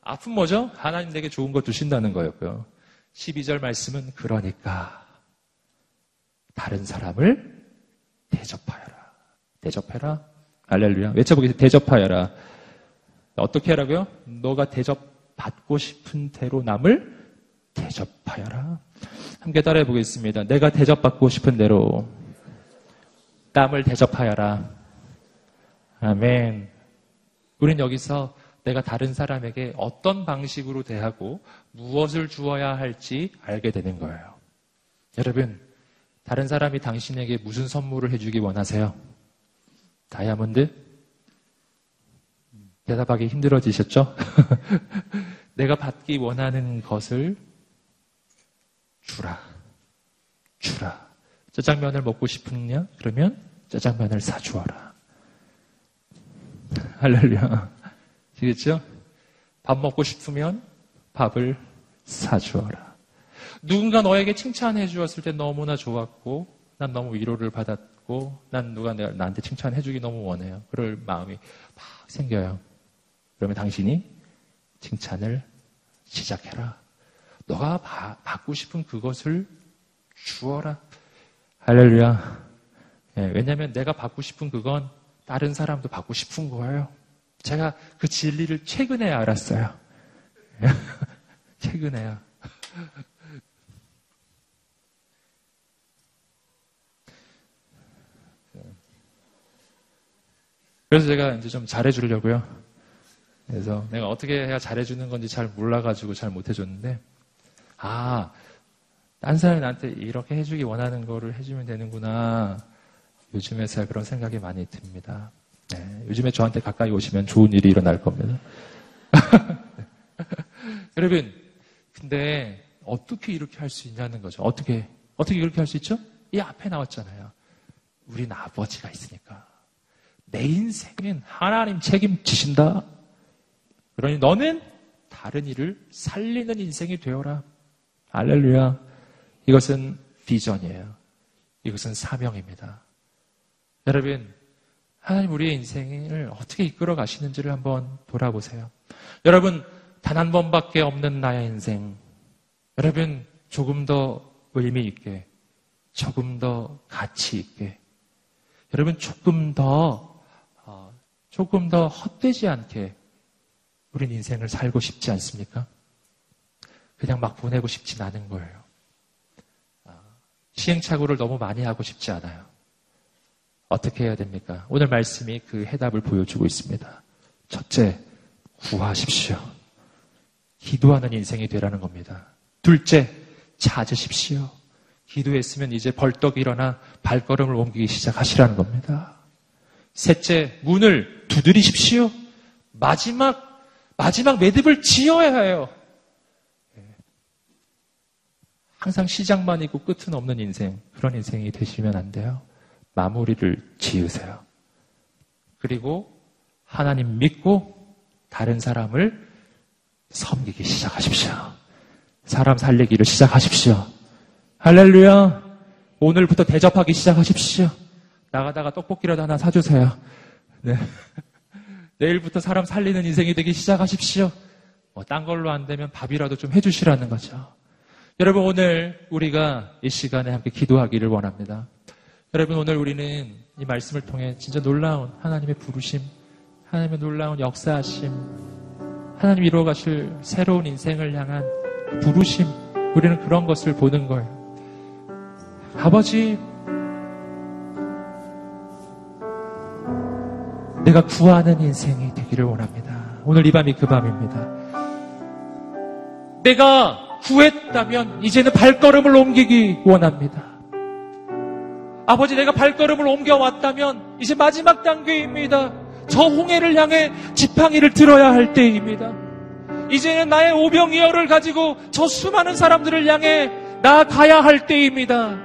앞은 뭐죠? 하나님 내게 좋은 것 주신다는 거였고요. 십이 절 말씀은 그러니까 다른 사람을 대접하여라. 대접해라. 할렐루야. 외쳐보겠습니다. 대접하여라. 어떻게 하라고요? 너가 대접받고 싶은 대로 남을 대접하여라. 함께 따라해 보겠습니다. 내가 대접받고 싶은 대로 남을 대접하여라. 아멘. 우린 여기서 내가 다른 사람에게 어떤 방식으로 대하고 무엇을 주어야 할지 알게 되는 거예요. 여러분, 다른 사람이 당신에게 무슨 선물을 해주기 원하세요? 다이아몬드? 대답하기 힘들어지셨죠? 내가 받기 원하는 것을 주라. 주라. 짜장면을 먹고 싶으냐? 그러면 짜장면을 사주어라. 할렐루야. 그렇죠? 밥 먹고 싶으면 밥을 사주어라. 누군가 너에게 칭찬해 주었을 때 너무나 좋았고 난 너무 위로를 받았고 난 누가 내가, 나한테 칭찬해 주기 너무 원해요. 그럴 마음이 막 생겨요. 그러면 당신이 칭찬을 시작해라. 너가 바, 받고 싶은 그것을 주어라. 할렐루야. 네, 왜냐하면 내가 받고 싶은 그건 다른 사람도 받고 싶은 거예요. 제가 그 진리를 최근에 알았어요. 최근에요. 그래서 제가 이제 좀 잘해주려고요. 그래서 내가 어떻게 해야 잘해주는 건지 잘 몰라가지고 잘 못해줬는데, 아, 딴 사람이 나한테 이렇게 해주기 원하는 거를 해주면 되는구나. 요즘에서야 그런 생각이 많이 듭니다. 네, 요즘에 저한테 가까이 오시면 좋은 일이 일어날 겁니다. 여러분, 근데 어떻게 이렇게 할 수 있냐는 거죠. 어떻게, 어떻게 이렇게 할 수 있죠? 이 앞에 나왔잖아요. 우린 아버지가 있으니까. 내 인생은 하나님 책임지신다. 그러니 너는 다른 일을 살리는 인생이 되어라. 할렐루야. 이것은 비전이에요. 이것은 사명입니다. 여러분, 하나님 우리의 인생을 어떻게 이끌어 가시는지를 한번 돌아보세요. 여러분, 단 한 번밖에 없는 나의 인생. 여러분, 조금 더 의미 있게, 조금 더 가치 있게, 여러분, 조금 더, 어, 조금 더 헛되지 않게 우린 인생을 살고 싶지 않습니까? 그냥 막 보내고 싶진 않은 거예요. 어, 시행착오를 너무 많이 하고 싶지 않아요. 어떻게 해야 됩니까? 오늘 말씀이 그 해답을 보여주고 있습니다. 첫째, 구하십시오. 기도하는 인생이 되라는 겁니다. 둘째, 찾으십시오. 기도했으면 이제 벌떡 일어나 발걸음을 옮기기 시작하시라는 겁니다. 셋째, 문을 두드리십시오. 마지막, 마지막 매듭을 지어야 해요. 항상 시작만 있고 끝은 없는 인생, 그런 인생이 되시면 안 돼요. 마무리를 지으세요. 그리고 하나님 믿고 다른 사람을 섬기기 시작하십시오. 사람 살리기를 시작하십시오. 할렐루야. 오늘부터 대접하기 시작하십시오. 나가다가 떡볶이라도 하나 사주세요. 네. 내일부터 사람 살리는 인생이 되기 시작하십시오. 뭐 딴 걸로 안 되면 밥이라도 좀 해주시라는 거죠. 여러분, 오늘 우리가 이 시간에 함께 기도하기를 원합니다. 여러분, 오늘 우리는 이 말씀을 통해 진짜 놀라운 하나님의 부르심, 하나님의 놀라운 역사하심, 하나님 이루어 가실 새로운 인생을 향한 부르심, 우리는 그런 것을 보는 거예요. 아버지, 내가 구하는 인생이 되기를 원합니다. 오늘 이 밤이 그 밤입니다. 내가 구했다면 이제는 발걸음을 옮기기 원합니다. 아버지, 내가 발걸음을 옮겨왔다면 이제 마지막 단계입니다. 저 홍해를 향해 지팡이를 들어야 할 때입니다. 이제는 나의 오병이어를 가지고 저 수많은 사람들을 향해 나아가야 할 때입니다.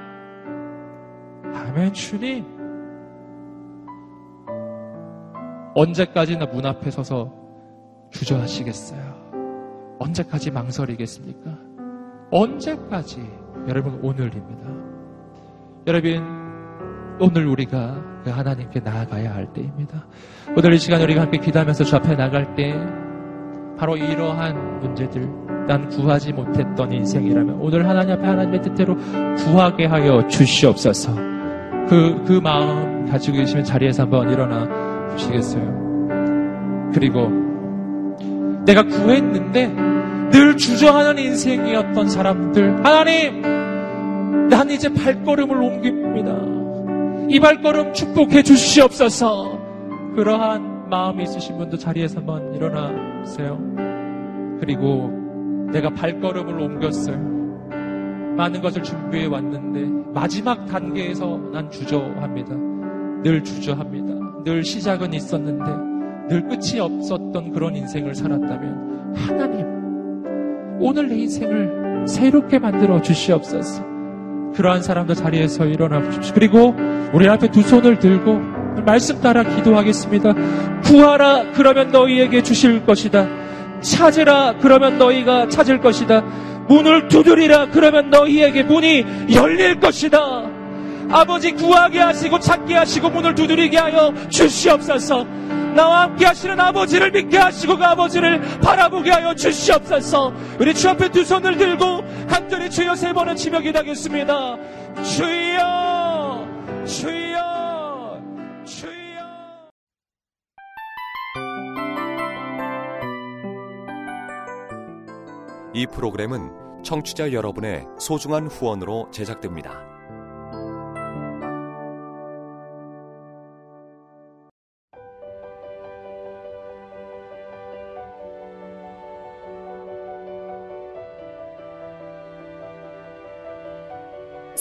아멘. 주님, 언제까지나 문 앞에 서서 주저하시겠어요? 언제까지 망설이겠습니까? 언제까지? 여러분, 오늘입니다. 여러분, 오늘 우리가 하나님께 나아가야 할 때입니다. 오늘 이 시간 우리가 함께 기도하면서 주 앞에 나갈 때 바로 이러한 문제들, 난 구하지 못했던 인생이라면 오늘 하나님 앞에 하나님의 뜻대로 구하게 하여 주시옵소서. 그, 그 마음 가지고 계시면 자리에서 한번 일어나 주시겠어요? 그리고 내가 구했는데 늘 주저하는 인생이었던 사람들, 하나님, 난 이제 발걸음을 옮깁니다. 이 발걸음 축복해 주시옵소서. 그러한 마음이 있으신 분도 자리에서 한번 일어나세요. 그리고 내가 발걸음을 옮겼어요. 많은 것을 준비해 왔는데 마지막 단계에서 난 주저합니다. 늘 주저합니다. 늘 시작은 있었는데 늘 끝이 없었던 그런 인생을 살았다면 하나님, 오늘 내 인생을 새롭게 만들어 주시옵소서. 그러한 사람들 자리에서 일어나 주십시오. 그리고 우리 앞에 두 손을 들고 말씀 따라 기도하겠습니다. 구하라, 그러면 너희에게 주실 것이다. 찾으라, 그러면 너희가 찾을 것이다. 문을 두드리라, 그러면 너희에게 문이 열릴 것이다. 아버지, 구하게 하시고 찾게 하시고 문을 두드리게 하여 주시옵소서. 나와 함께 하시는 아버지를 믿게 하시고 그 아버지를 바라보게 하여 주시옵소서. 우리 주 앞에 두 손을 들고 간절히 주여 세 번을 치며 기도하겠습니다. 주여, 주여, 주여. 이 프로그램은 청취자 여러분의 소중한 후원으로 제작됩니다.